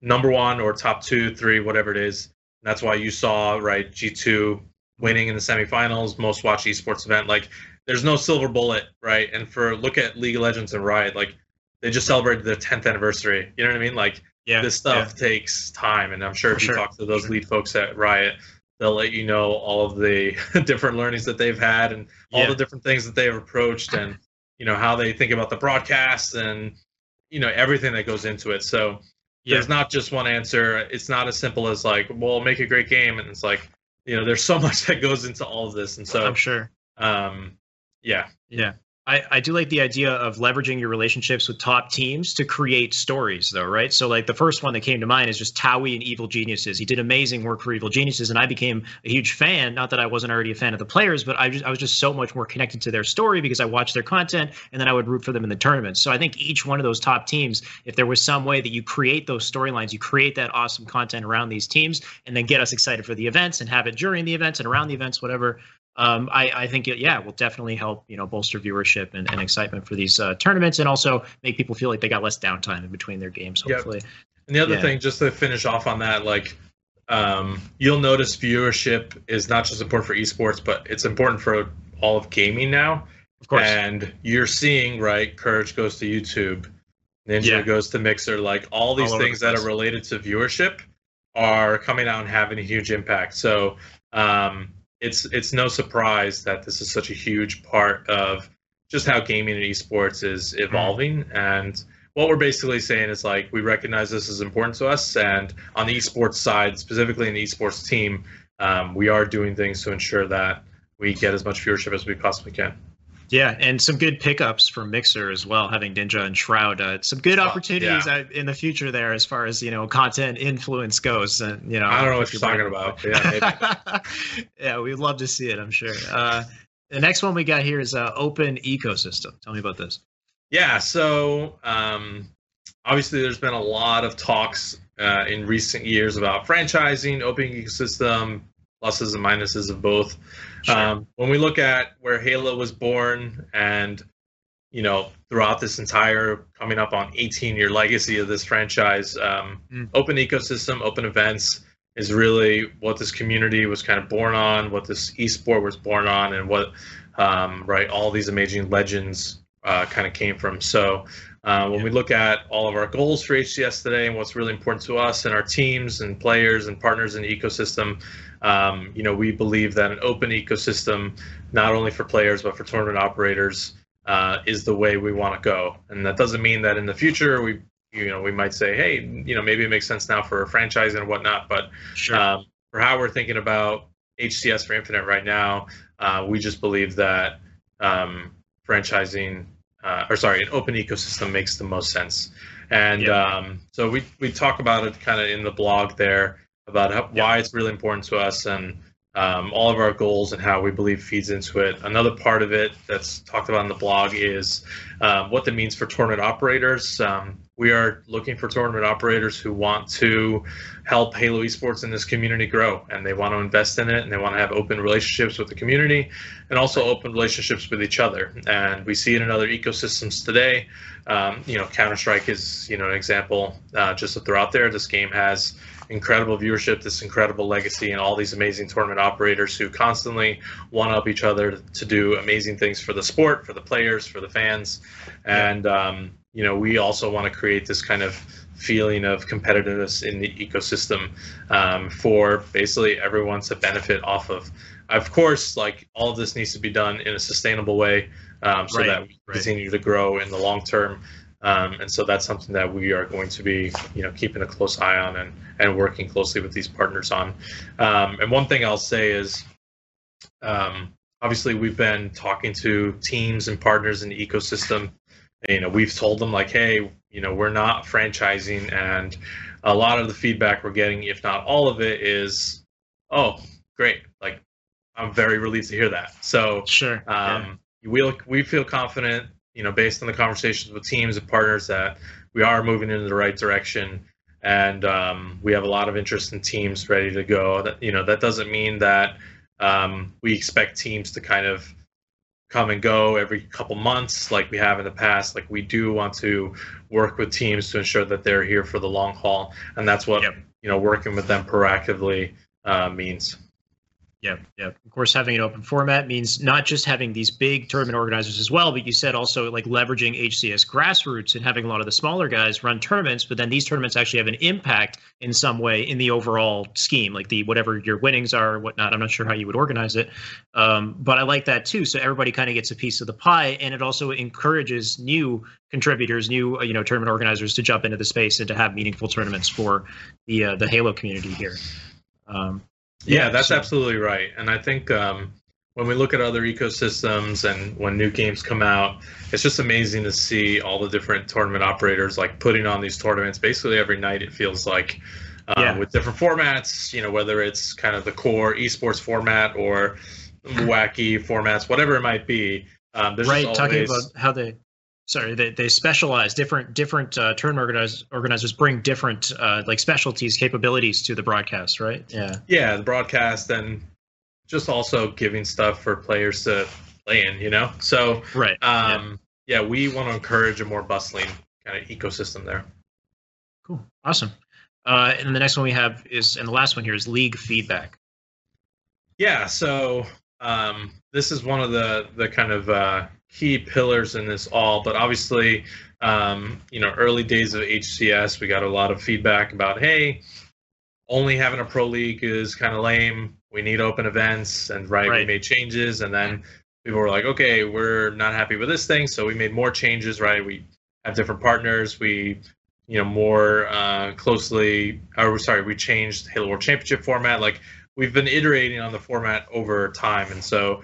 number one or top two, three, whatever it is. That's why you saw, right, G two winning in the semifinals, most watched esports event. Like, there's no silver bullet, right? And for look at League of Legends and Riot, like, they just celebrated their tenth anniversary. You know what I mean? Like, yeah, this stuff yeah. takes time. And I'm sure for if you sure. talk to those sure. lead folks at Riot, they'll let you know all of the different learnings that they've had and all yeah. the different things that they've approached and, you know, how they think about the broadcast and, you know, everything that goes into it. So yeah. there's not just one answer. It's not as simple as like, well, make a great game. And it's like, you know, there's so much that goes into all of this. And so I'm sure. Um, yeah. Yeah. I, I do like the idea of leveraging your relationships with top teams to create stories, though, right? So, like, the first one that came to mind is just Towie and Evil Geniuses. He did amazing work for Evil Geniuses, and I became a huge fan. Not that I wasn't already a fan of the players, but I, just, I was just so much more connected to their story because I watched their content, and then I would root for them in the tournaments. So I think each one of those top teams, if there was some way that you create those storylines, you create that awesome content around these teams, and then get us excited for the events and have it during the events and around the events, whatever. Um, I, I think, it, yeah, will definitely help, you know, bolster viewership and, and excitement for these uh, tournaments, and also make people feel like they got less downtime in between their games, hopefully. Yep. And the other yeah. thing, just to finish off on that, like, um, you'll notice viewership is not just important for esports, but it's important for all of gaming now. Of course. And you're seeing, right, Courage goes to YouTube, Ninja yeah. goes to Mixer, like all these all things the that are related to viewership are coming out and having a huge impact. So, um... It's it's no surprise that this is such a huge part of just how gaming and esports is evolving. And what we're basically saying is, like, we recognize this is important to us. And on the esports side, specifically in the esports team, um, we are doing things to ensure that we get as much viewership as we possibly can. Yeah, and some good pickups from Mixer as well, having Ninja and Shroud. Uh, some good opportunities yeah. in the future there as far as, you know, content influence goes. And, you know, I don't know what you're talking about. Yeah, maybe. Yeah, we'd love to see it, I'm sure. Uh, the next one we got here is uh, Open Ecosystem. Tell me about this. Yeah, so um, obviously there's been a lot of talks uh, in recent years about franchising, open ecosystem, pluses and minuses of both. Sure. Um, when we look at where Halo was born and, you know, throughout this entire coming up on eighteen year legacy of this franchise, um, mm. open ecosystem, open events is really what this community was kind of born on, what this esport was born on, and what, um, right, all these amazing legends uh, kind of came from. So uh, when yeah. we look at all of our goals for H C S today and what's really important to us and our teams and players and partners in the ecosystem, Um, you know, we believe that an open ecosystem, not only for players, but for tournament operators, uh, is the way we want to go. And that doesn't mean that in the future, we, you know, we might say, hey, you know, maybe it makes sense now for a franchise and whatnot. But sure. um, for how we're thinking about H C S for Infinite right now, uh, we just believe that um, franchising, uh, or sorry, an open ecosystem makes the most sense. And yeah. um, so we, we talk about it kind of in the blog there, about how, why it's really important to us and um, all of our goals and how we believe feeds into it. Another part of it that's talked about in the blog is uh, what that means for tournament operators. Um, we are looking for tournament operators who want to help Halo esports in this community grow, and they want to invest in it, and they want to have open relationships with the community and also open relationships with each other. And we see it in other ecosystems today. Um, you know, Counter-Strike is, you know, an example uh, just to throw out there. This game has incredible viewership, this incredible legacy, and all these amazing tournament operators who constantly one-up each other to do amazing things for the sport, for the players, for the fans. And, um, you know, we also want to create this kind of feeling of competitiveness in the ecosystem um, for basically everyone to benefit off of. Of course, like, all of this needs to be done in a sustainable way um, so right, that we right. continue to grow in the long term. Um, and so that's something that we are going to be, you know, keeping a close eye on and, and working closely with these partners on. Um, and one thing I'll say is, um, obviously, we've been talking to teams and partners in the ecosystem. And, you know, we've told them, like, hey, you know, we're not franchising. And a lot of the feedback we're getting, if not all of it, is, oh, great. Like, I'm very relieved to hear that. So sure. um, yeah. we'll, we feel confident, you know, based on the conversations with teams and partners, that we are moving in the right direction, and um, we have a lot of interest in teams ready to go. That, you know, that doesn't mean that um, we expect teams to kind of come and go every couple months like we have in the past. Like, we do want to work with teams to ensure that they're here for the long haul, and that's what yep. you know, working with them proactively uh, means. Yeah, yeah. Of course, having an open format means not just having these big tournament organizers as well, but you said also, like, leveraging H C S grassroots and having a lot of the smaller guys run tournaments, but then these tournaments actually have an impact in some way in the overall scheme, like the whatever your winnings are or whatnot. I'm not sure how you would organize it, um, but I like that too. So everybody kind of gets a piece of the pie, and it also encourages new contributors, new you know tournament organizers to jump into the space and to have meaningful tournaments for the uh, the Halo community here. Um, Yeah, that's absolutely right. And I think um, when we look at other ecosystems and when new games come out, it's just amazing to see all the different tournament operators like putting on these tournaments basically every night, it feels like, um, yeah. with different formats, you know, whether it's kind of the core esports format or wacky formats, whatever it might be. Um, there's right, always... talking about how they, sorry, they, they specialize, different different uh, tournament organize, organizers bring different uh, like specialties, capabilities to the broadcast, right? Yeah, yeah, the broadcast and just also giving stuff for players to play in, you know? So, right. um, yeah. yeah, we want to encourage a more bustling kind of ecosystem there. Cool. Awesome. Uh, and the next one we have is, and the last one here is league feedback. Yeah, so um, this is one of the, the kind of uh, key pillars in this all, but obviously, um, you know, early days of H C S, we got a lot of feedback about, hey, only having a pro league is kind of lame. We need open events, and right, right, we made changes, and then people were like, okay, we're not happy with this thing, so we made more changes, right? We have different partners, we, you know, more uh, closely, or sorry, we changed Halo World Championship format. Like, we've been iterating on the format over time, and so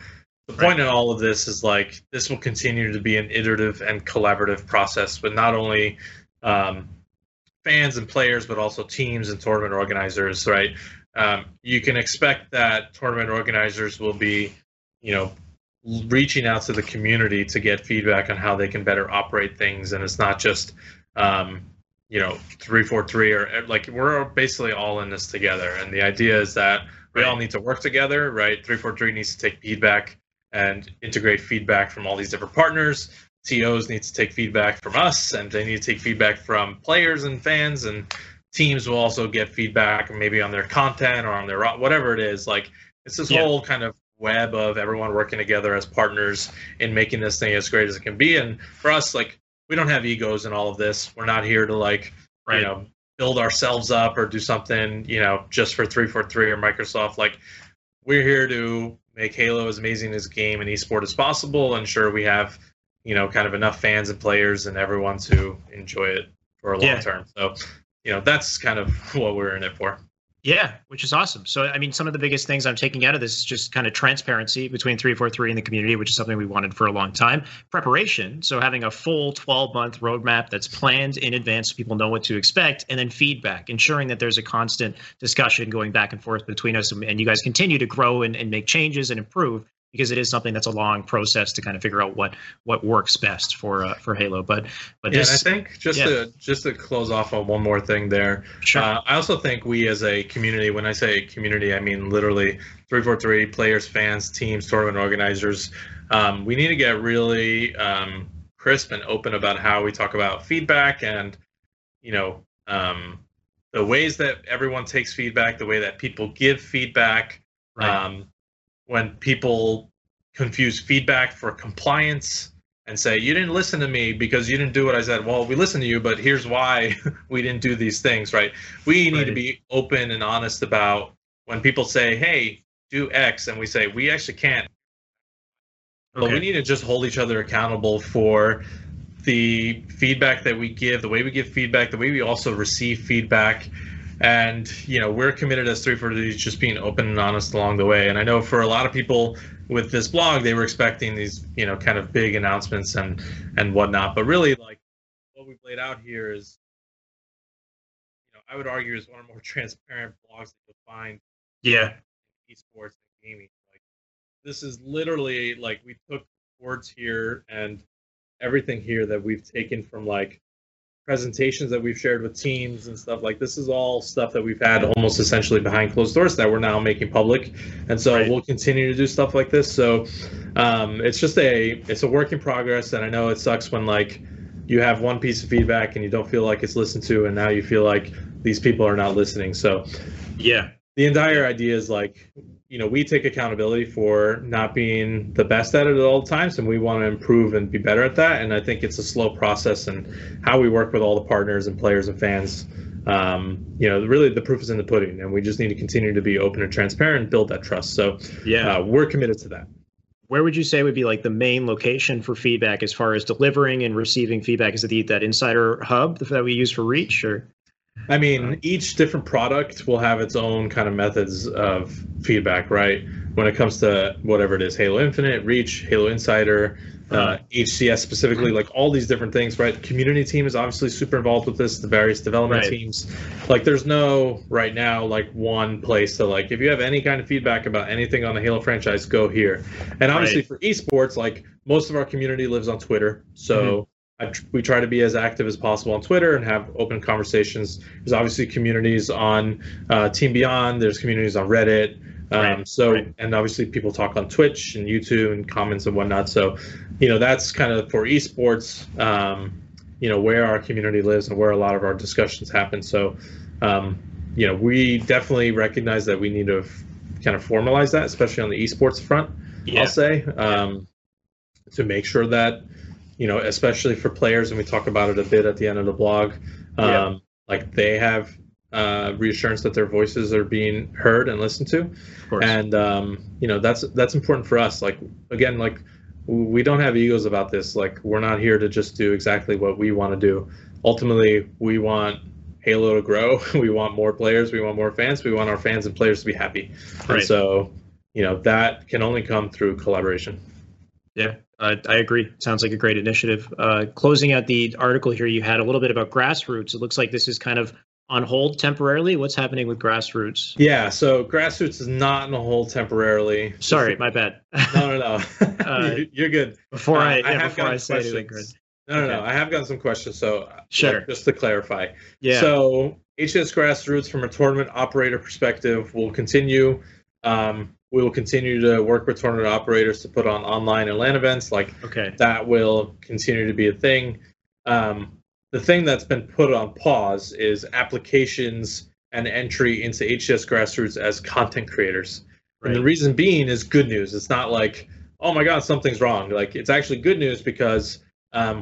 the right. point in all of this is, like, this will continue to be an iterative and collaborative process with not only um, fans and players, but also teams and tournament organizers, right? Um, you can expect that tournament organizers will be, you know, reaching out to the community to get feedback on how they can better operate things. And it's not just, um, you know, three four three or like, we're basically all in this together. And the idea is that we all need to work together, right? three four three needs to take feedback and integrate feedback from all these different partners. T Os need to take feedback from us, and they need to take feedback from players and fans, and teams will also get feedback maybe on their content or on their whatever it is. Like, it's this yeah. whole kind of web of everyone working together as partners in making this thing as great as it can be. And for us, like, we don't have egos in all of this. We're not here to, like, right. you know, build ourselves up or do something, you know, just for three four three or Microsoft. Like, we're here to make Halo as amazing as game and esport as possible, and sure we have, you know, kind of enough fans and players and everyone to enjoy it for a long yeah. term. So, you know, that's kind of what we're in it for. Yeah, which is awesome. So, I mean, some of the biggest things I'm taking out of this is just kind of transparency between three four three and the community, which is something we wanted for a long time. Preparation, so having a full twelve-month roadmap that's planned in advance so people know what to expect, and then feedback, ensuring that there's a constant discussion going back and forth between us, and, and you guys continue to grow and, and make changes and improve, because it is something that's a long process to kind of figure out what what works best for uh, for Halo. But but yeah, this, and I think just yeah. to just to close off on one more thing there. Sure. Uh, I also think we as a community, when I say community, I mean literally three four three players, fans, teams, tournament organizers. Um, we need to get really um, crisp and open about how we talk about feedback and, you know, um, the ways that everyone takes feedback, the way that people give feedback. Right. Um, when people confuse feedback for compliance and say, you didn't listen to me because you didn't do what I said. Well, we listened to you, but here's why we didn't do these things, right? We need right. to be open and honest about when people say, hey, do X, and we say, we actually can't. Okay. But we need to just hold each other accountable for the feedback that we give, the way we give feedback, the way we also receive feedback. And, you know, we're committed as three four three just being open and honest along the way. And I know for a lot of people with this blog, they were expecting these, you know, kind of big announcements and, and whatnot. But really, like, what we've laid out here is, you know, I would argue is one of the more transparent blogs that you'll find yeah. in esports and gaming. Like, this is literally, like, we took words here and everything here that we've taken from, like, presentations that we've shared with teams and stuff. Like, this is all stuff that we've had almost essentially behind closed doors that we're now making public, and so right. we'll continue to do stuff like this. So um it's just a it's a work in progress, and I know it sucks when, like, you have one piece of feedback and you don't feel like it's listened to, and now you feel like these people are not listening. So yeah, the entire idea is, like, you know, we take accountability for not being the best at it at all times, and we want to improve and be better at that. And I think it's a slow process, and how we work with all the partners and players and fans, um, you know, really the proof is in the pudding, and we just need to continue to be open and transparent and build that trust. So yeah, uh, we're committed to that. Where would you say would be, like, the main location for feedback as far as delivering and receiving feedback? Is it that insider hub that we use for Reach, or? I mean, each different product will have its own kind of methods of feedback, right? when it comes to whatever it is, Halo Infinite, Reach, Halo Insider, uh, H C S specifically, like all these different things, right? The community team is obviously super involved with this, the various development right. teams. Like there's no, right now, like one place to like, if you have any kind of feedback about anything on the Halo franchise, go here. And obviously right. for esports, like most of our community lives on Twitter. So mm-hmm. I, we try to be as active as possible on Twitter and have open conversations. There's obviously communities on uh, Team Beyond, there's communities on Reddit. Um, right, so, right. and obviously people talk on Twitch and YouTube and comments and whatnot. So, you know, that's kind of for esports, um, you know, where our community lives and where a lot of our discussions happen. So, um, you know, we definitely recognize that we need to f- kind of formalize that, especially on the esports front, yeah. I'll say, um, yeah. to make sure that, you know, especially for players, and we talk about it a bit at the end of the blog, um, yeah. like they have uh reassurance that their voices are being heard and listened to. And um you know, that's that's important for us. Like again, like we don't have egos about this. Like we're not here to just do exactly what we want to do. Ultimately we want Halo to grow. We want more players, we want more fans, we want our fans and players to be happy. Right. And so, you know, that can only come through collaboration. Yeah, uh, I agree. Sounds like a great initiative. Uh closing out the article here, you had a little bit about grassroots. It looks like this is kind of on hold temporarily. What's happening with grassroots? Yeah, so grassroots is not on hold temporarily. Sorry, my bad. no, no, no. uh, You're good. Before uh, I, yeah, I have before gotten I say questions. No, no, okay. no. I have gotten some questions. So sure. just to clarify. Yeah. So H S Grassroots, from a tournament operator perspective, will continue. Um, we will continue to work with tournament operators to put on online and LAN events. Like okay. that will continue to be a thing. Um, The thing that's been put on pause is applications and entry into H C S Grassroots as content creators. Right. And the reason being is good news. It's not like, oh my God, something's wrong. Like it's actually good news because um,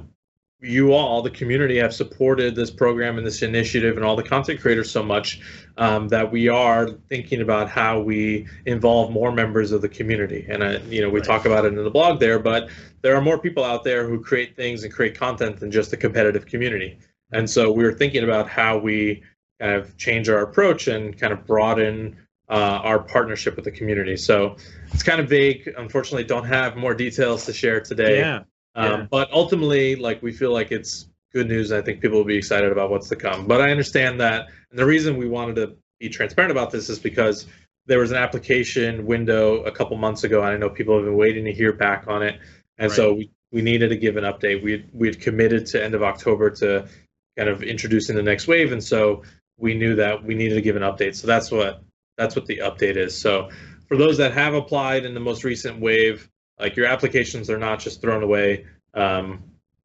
you all, the community, have supported this program and this initiative and all the content creators so much um, that we are thinking about how we involve more members of the community. And, uh, you know, we right. talk about it in the blog there, but there are more people out there who create things and create content than just the competitive community. And so we were thinking about how we kind of change our approach and kind of broaden uh, our partnership with the community. So it's kind of vague. Unfortunately, don't have more details to share today. Yeah. Um, yeah. But ultimately, like, we feel like it's good news. I think people will be excited about what's to come. But I understand that. And the reason we wanted to be transparent about this is because there was an application window a couple months ago, and I know people have been waiting to hear back on it. And right. so we, we needed to give an update. We had, we had committed to end of October to kind of introducing the next wave, and so we knew that we needed to give an update. So that's what that's what the update is. So for those that have applied in the most recent wave, like your applications are not just thrown away. Um,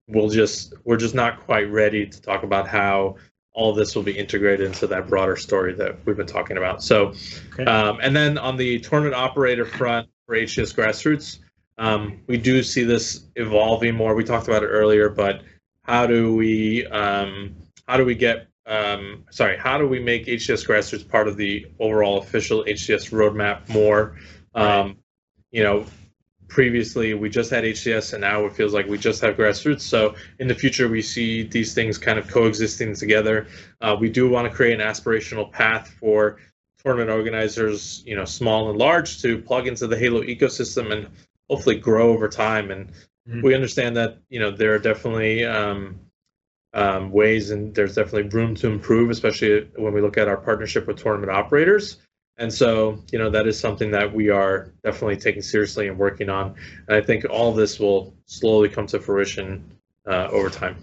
we'll just we're just not quite ready to talk about how all this will be integrated into that broader story that we've been talking about. So, okay. um, and then on the tournament operator front for H C S Grassroots, um, we do see this evolving more. We talked about it earlier, but how do we um, how do we get um, sorry how do we make H C S Grassroots part of the overall official H C S roadmap more? Um, right. You know. Previously, we just had H C S, and now it feels like we just have grassroots. So in the future, we see these things kind of coexisting together. Uh, we do want to create an aspirational path for tournament organizers, you know, small and large, to plug into the Halo ecosystem and hopefully grow over time. And mm-hmm. we understand that, you know, there are definitely um, um, ways, and there's definitely room to improve, especially when we look at our partnership with tournament operators. And so, you know, that is something that we are definitely taking seriously and working on. And I think all this will slowly come to fruition uh, over time.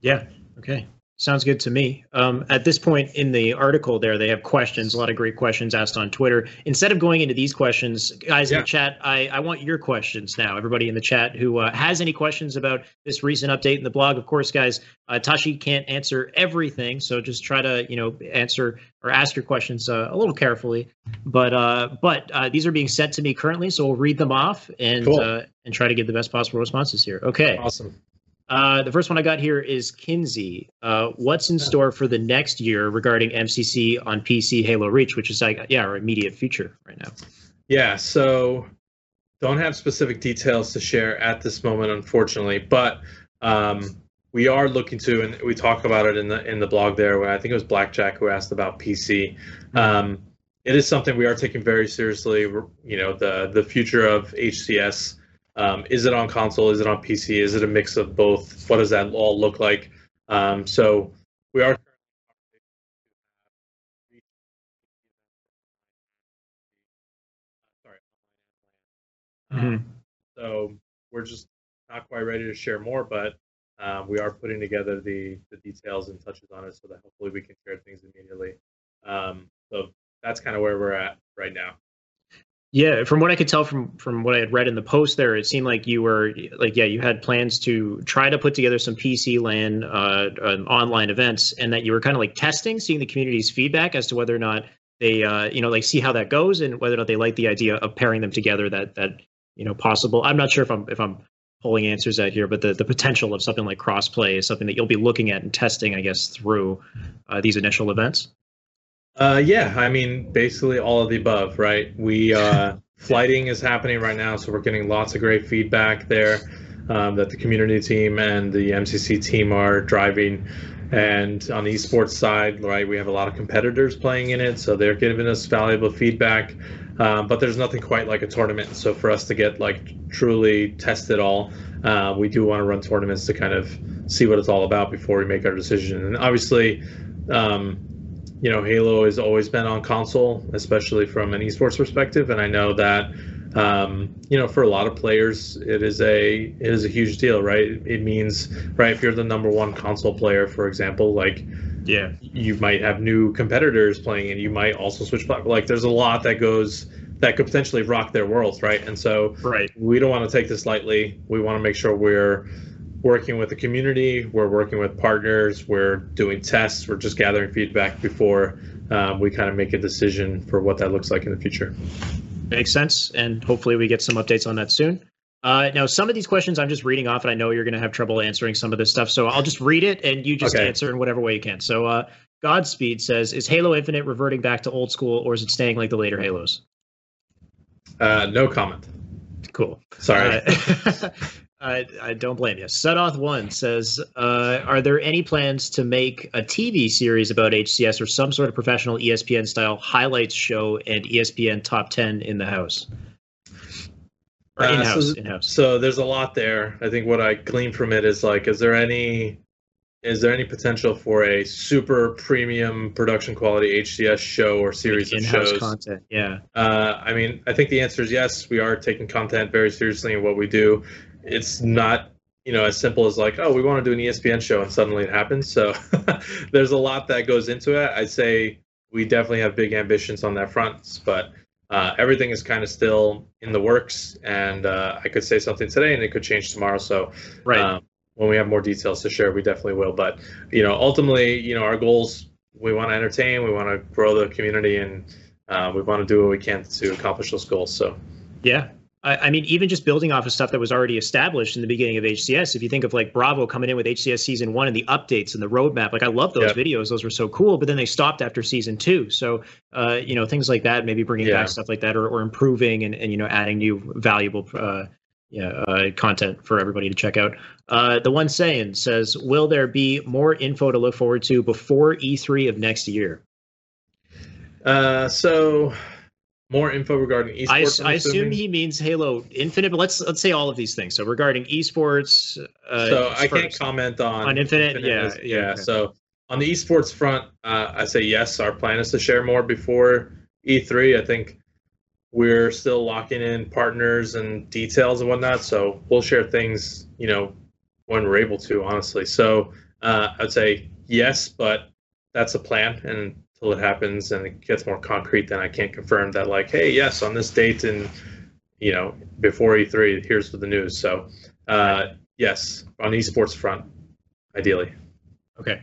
Yeah. Okay. Sounds good to me. Um, at this point in the article there, they have questions, a lot of great questions asked on Twitter. Instead of going into these questions, guys yeah. in the chat, I, I want your questions now. Everybody in the chat who uh, has any questions about this recent update in the blog, of course, guys, uh, Tashi can't answer everything. So just try to, you know, answer or ask your questions uh, a little carefully. But uh, but uh, these are being sent to me currently, so we'll read them off and cool. uh, and try to give the best possible responses here. Okay. Awesome. Uh, the first one I got here is Kinsey. Uh, what's in store for the next year regarding M C C on P C Halo Reach, which is like, yeah, our immediate future right now? Yeah, so don't have specific details to share at this moment, unfortunately, but um, we are looking to, and we talk about it in the in the blog there, where I think it was Blackjack who asked about P C. Um, it is something we are taking very seriously. We're, you know, the the future of H C S. Um, is it on console? Is it on P C? Is it a mix of both? What does that all look like? Um, so we are. Sorry. Mm-hmm. So we're just not quite ready to share more, but um, we are putting together the the details and touches on it so that hopefully we can share things immediately. Um, so that's kind of where we're at right now. Yeah, from what I could tell from from what I had read in the post there, it seemed like you were like, yeah, you had plans to try to put together some P C LAN uh, um, online events, and that you were kind of like testing, seeing the community's feedback as to whether or not they, uh, you know, like see how that goes and whether or not they like the idea of pairing them together. That that you know possible. I'm not sure if I'm if I'm pulling answers out here, but the the potential of something like crossplay is something that you'll be looking at and testing, I guess, through uh, these initial events. Uh, yeah, I mean, basically all of the above, right? We uh, flighting is happening right now, so we're getting lots of great feedback there um, that the community team and the M C C team are driving. And on the esports side, right, we have a lot of competitors playing in it, so they're giving us valuable feedback. Um, but there's nothing quite like a tournament, so for us to get like truly test it all, uh, we do want to run tournaments to kind of see what it's all about before we make our decision. And obviously. Um, You know, Halo has always been on console, especially from an esports perspective, and I know that um, you know, for a lot of players, it is a it is a huge deal, right? It means, right, if you're the number one console player, for example, like yeah, you might have new competitors playing, and you might also switch. Like, there's a lot that goes that could potentially rock their worlds, right? And so, right, we don't want to take this lightly. We want to make sure we're working with the community, we're working with partners, we're doing tests, we're just gathering feedback before um, we kind of make a decision for what that looks like in the future. Makes sense, and hopefully we get some updates on that soon. Uh, now, some of these questions I'm just reading off, and I know you're going to have trouble answering some of this stuff, so I'll just read it, and you just okay. answer in whatever way you can. So uh, Godspeed says, is Halo Infinite reverting back to old school, or is it staying like the later Halos? Uh, no comment. Cool. Sorry. Uh, I, I don't blame you. Sudoth one says, uh, are there any plans to make a T V series about H C S or some sort of professional E S P N-style highlights show and E S P N top ten in the house? Or in-house, uh, so, in-house. So there's a lot there. I think what I glean from it is, like, is there any is there any potential for a super premium production quality H C S show or series like of shows? In-house content, yeah. Uh, I mean, I think the answer is yes. We are taking content very seriously in what we do. It's not, you know, as simple as like, oh, we want to do an E S P N show and suddenly it happens. So there's a lot that goes into it. I'd say we definitely have big ambitions on that front, but uh, everything is kind of still in the works. And uh, I could say something today and it could change tomorrow. So right. um, when we have more details to share, we definitely will. But, you know, ultimately, you know, our goals, we want to entertain, we want to grow the community, and uh, we want to do what we can to accomplish those goals. So, yeah. I mean, even just building off of stuff that was already established in the beginning of H C S, if you think of like Bravo coming in with H C S season one and the updates and the roadmap, like I love those yep. videos. Those were so cool, but then they stopped after season two. So, uh, you know, things like that, maybe bringing yeah. back stuff like that, or, or improving and, and, you know, adding new valuable uh, yeah, uh, content for everybody to check out. Uh, the one saying says, will there be more info to look forward to before E three of next year? Uh, so... More info regarding esports. I, I assume he means Halo Infinite, but let's let's say all of these things. So regarding esports, uh, so I first. can't comment on on Infinite. Infinite yeah, is, yeah. yeah okay. So on the esports front, uh, I say yes. Our plan is to share more before E three. I think we're still locking in partners and details and whatnot. So we'll share things, you know, when we're able to. Honestly, so uh, I'd say yes, but that's a plan and. It happens and it gets more concrete, then I can't confirm that like, hey, yes, on this date and, you know, before E three, here's the news. So uh yes, on esports front, ideally. Okay.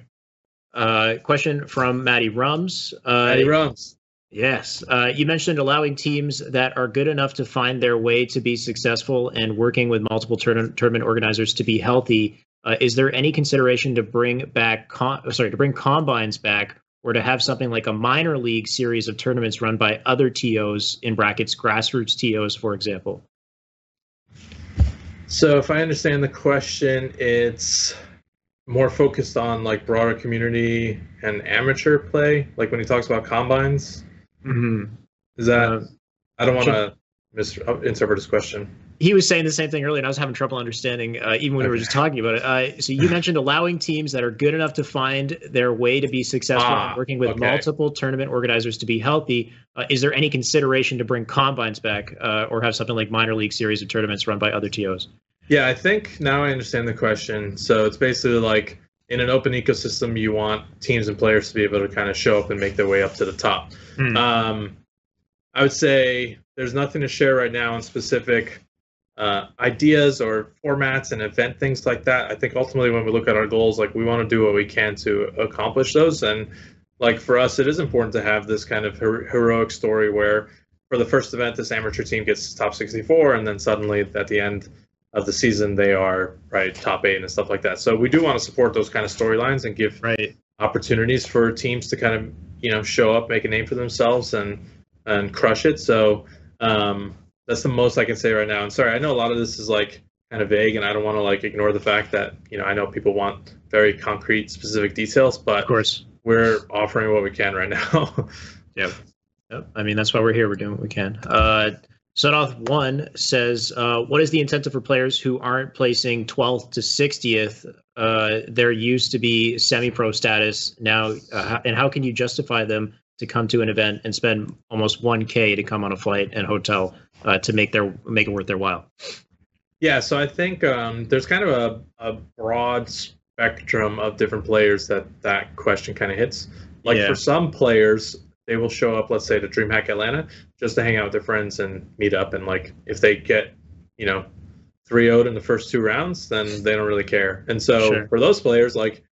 Uh question from Maddie Rums. Uh Maddie Rums. Yes. Uh you mentioned allowing teams that are good enough to find their way to be successful and working with multiple tourna- tournament organizers to be healthy. Uh, is there any consideration to bring back com- sorry, to bring combines back, or to have something like a minor league series of tournaments run by other T Os, in brackets, grassroots T Os, for example? So if I understand the question, it's more focused on like broader community and amateur play, like when he talks about combines. Mm-hmm. Is that? Uh, I don't want to misinterpret his question. He was saying the same thing earlier, and I was having trouble understanding, uh, even when okay. we were just talking about it. Uh, so you mentioned allowing teams that are good enough to find their way to be successful, ah, working with okay. multiple tournament organizers to be healthy. Uh, is there any consideration to bring combines back, uh, or have something like minor league series of tournaments run by other T Os? Yeah, I think now I understand the question. So it's basically like, in an open ecosystem, you want teams and players to be able to kind of show up and make their way up to the top. Hmm. Um, I would say there's nothing to share right now on specific Uh, ideas or formats and event things like that. I think ultimately when we look at our goals, like we want to do what we can to accomplish those. And like for us, it is important to have this kind of her heroic story where for the first event, this amateur team gets top sixty-four, and then suddenly at the end of the season, they are right top eight and stuff like that. So we do want to support those kind of storylines and give right. opportunities for teams to kind of, you know, show up, make a name for themselves, and and crush it. So um, that's the most I can say right now. And sorry, I know a lot of this is like kind of vague, and I don't want to like ignore the fact that, you know, I know people want very concrete, specific details, but of course we're offering what we can right now. Yep. Yep. I mean, that's why we're here. We're doing what we can. Uh, Sunoff one says, uh, what is the incentive for players who aren't placing twelfth to sixtieth? Uh, there used to be semi-pro status now, uh, and how can you justify them to come to an event and spend almost one K to come on a flight and hotel Uh, to make their make it worth their while? Yeah, so I think um, there's kind of a, a broad spectrum of different players that that question kind of hits. Like yeah. for some players, they will show up, let's say, to DreamHack Atlanta just to hang out with their friends and meet up. And like if they get, you know, three oh'd in the first two rounds, then they don't really care. And so sure. for those players, like,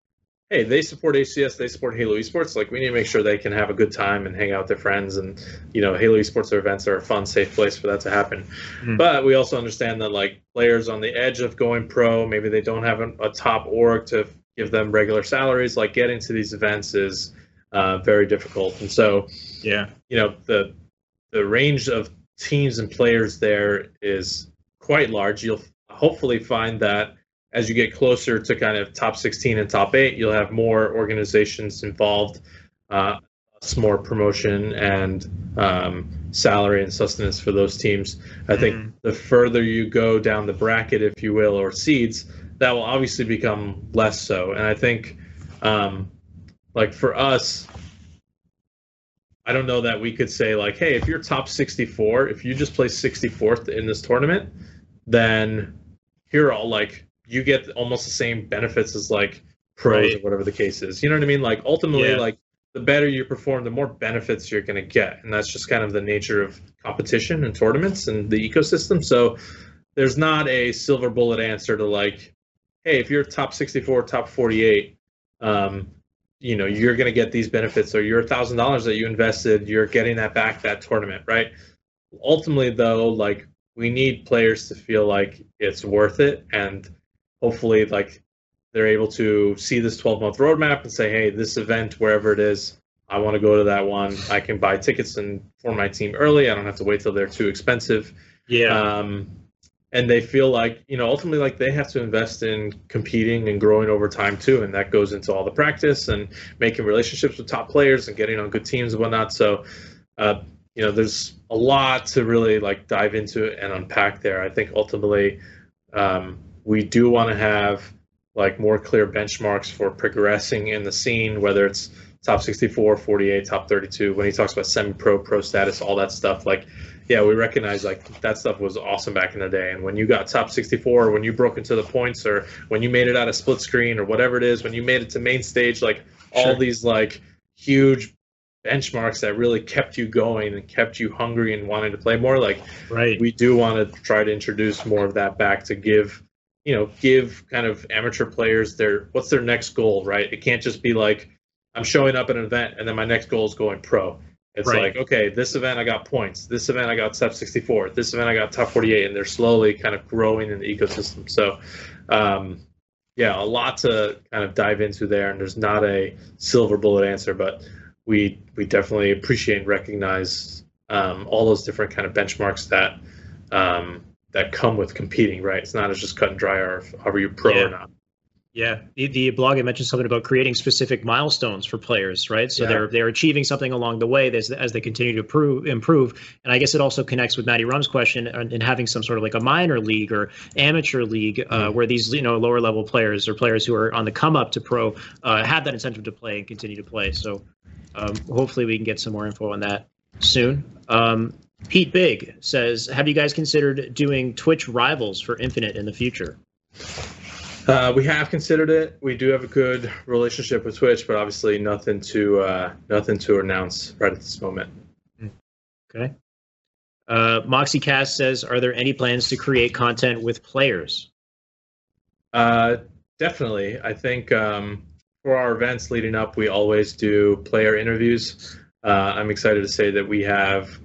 hey, they support H C S, they support Halo Esports. Like, we need to make sure they can have a good time and hang out with their friends. And, you know, Halo Esports events are a fun, safe place for that to happen. Mm. But we also understand that, like, players on the edge of going pro, maybe they don't have a, a top org to give them regular salaries. Like, getting to these events is uh, very difficult. And so, yeah, you know, the the range of teams and players there is quite large. You'll hopefully find that as you get closer to kind of top sixteen and top eight, you'll have more organizations involved, uh, more promotion and um, salary and sustenance for those teams. I think mm-hmm. the further you go down the bracket, if you will, or seeds, that will obviously become less so. And I think, um, like for us, I don't know that we could say like, hey, if you're top sixty-four, if you just play sixty-fourth in this tournament, then here are all like, you get almost the same benefits as like pros right. or whatever the case is. You know what I mean? Like ultimately, yeah. like the better you perform, the more benefits you're going to get. And that's just kind of the nature of competition and tournaments and the ecosystem. So there's not a silver bullet answer to like, hey, if you're top sixty-four, top forty-eight, um, you know, you're going to get these benefits, or your one thousand dollars that you invested, you're getting that back that tournament, right? Ultimately though, like we need players to feel like it's worth it, and hopefully, like, they're able to see this twelve-month roadmap and say, hey, this event, wherever it is, I want to go to that one. I can buy tickets and form my team early. I don't have to wait till they're too expensive. Yeah. Um, and they feel like, you know, ultimately, like, they have to invest in competing and growing over time, too. And that goes into all the practice and making relationships with top players and getting on good teams and whatnot. So, uh, you know, there's a lot to really, like, dive into and unpack there. I think ultimately um, – we do want to have like more clear benchmarks for progressing in the scene, whether it's top sixty-four, forty-eight, top thirty-two. When he talks about semi-pro, pro status, all that stuff, like, yeah, we recognize like that stuff was awesome back in the day. And when you got top sixty-four, or when you broke into the points, or when you made it out of split screen, or whatever it is, when you made it to main stage, like all sure. these like huge benchmarks that really kept you going and kept you hungry and wanting to play more. Like, right. we do want to try to introduce more of that back to give, you know, give kind of amateur players their, what's their next goal, right? It can't just be like, I'm showing up at an event and then my next goal is going pro. It's right. like, okay, this event I got points, this event I got top sixty-four, this event I got top forty-eight, and they're slowly kind of growing in the ecosystem. So, um, yeah, a lot to kind of dive into there, and there's not a silver bullet answer, but we we definitely appreciate and recognize um, all those different kind of benchmarks that um, that come with competing, right? It's not as just cut and dry, or are you pro yeah. or not. Yeah, the, the blog had mentioned something about creating specific milestones for players, right? So yeah. they're they're achieving something along the way as, as they continue to prove, improve. And I guess it also connects with Maddie Rum's question and, and having some sort of like a minor league or amateur league uh, mm. where these, you know, lower level players or players who are on the come up to pro uh, have that incentive to play and continue to play. So um, hopefully we can get some more info on that soon. Um, Pete Big says, have you guys considered doing Twitch rivals for Infinite in the future? Uh, we have considered it. We do have a good relationship with Twitch, but obviously nothing to uh, nothing to announce right at this moment. Okay. Uh, MoxieCast says, are there any plans to create content with players? Uh, definitely. I think um, for our events leading up, we always do player interviews. Uh, I'm excited to say that we have,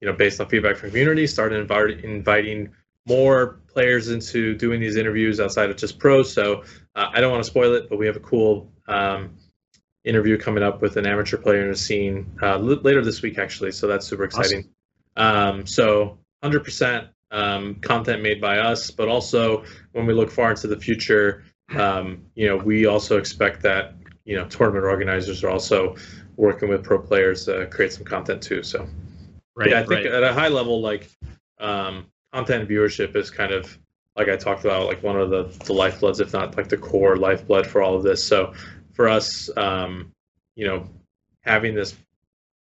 you know, based on feedback from the community, started invi- inviting more players into doing these interviews outside of just pros. So uh, I don't want to spoil it, but we have a cool um, interview coming up with an amateur player in the scene uh, l- later this week, actually. So that's super exciting. Awesome. Um, so one hundred percent um, content made by us, but also when we look far into the future, um, you know, we also expect that, you know, tournament organizers are also working with pro players to create some content too. So right, yeah, I think right. at a high level, like, um, content viewership is kind of, like I talked about, like one of the, the lifebloods, if not like the core lifeblood for all of this. So for us, um, you know, having this,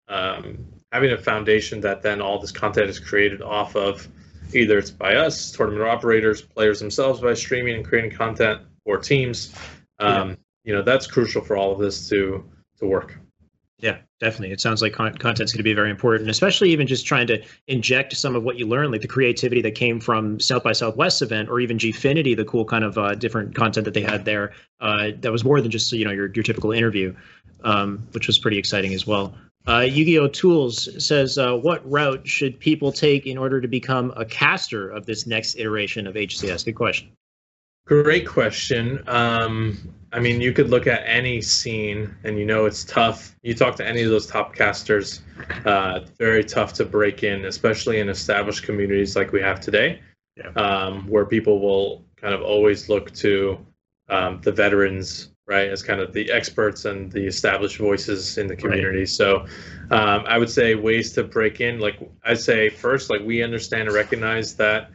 um, having a foundation that then all this content is created off of, either it's by us, tournament operators, players themselves by streaming and creating content, or teams, um, yeah. you know, that's crucial for all of this to to work. Yeah, definitely. It sounds like con- content's going to be very important, especially even just trying to inject some of what you learn, like the creativity that came from South by Southwest event, or even Gfinity, the cool kind of uh, different content that they had there. Uh, that was more than just, you know, your your typical interview, um, which was pretty exciting as well. Uh, Yu-Gi-Oh! Tools says, uh, what route should people take in order to become a caster of this next iteration of H C S? Good question. Great question. Um, I mean, you could look at any scene, and you know it's tough. You talk to any of those top casters, uh, very tough to break in, especially in established communities like we have today, yeah. um, where people will kind of always look to um, the veterans, right, as kind of the experts and the established voices in the community. Right. So um, I would say ways to break in, like I say first, like we understand and recognize that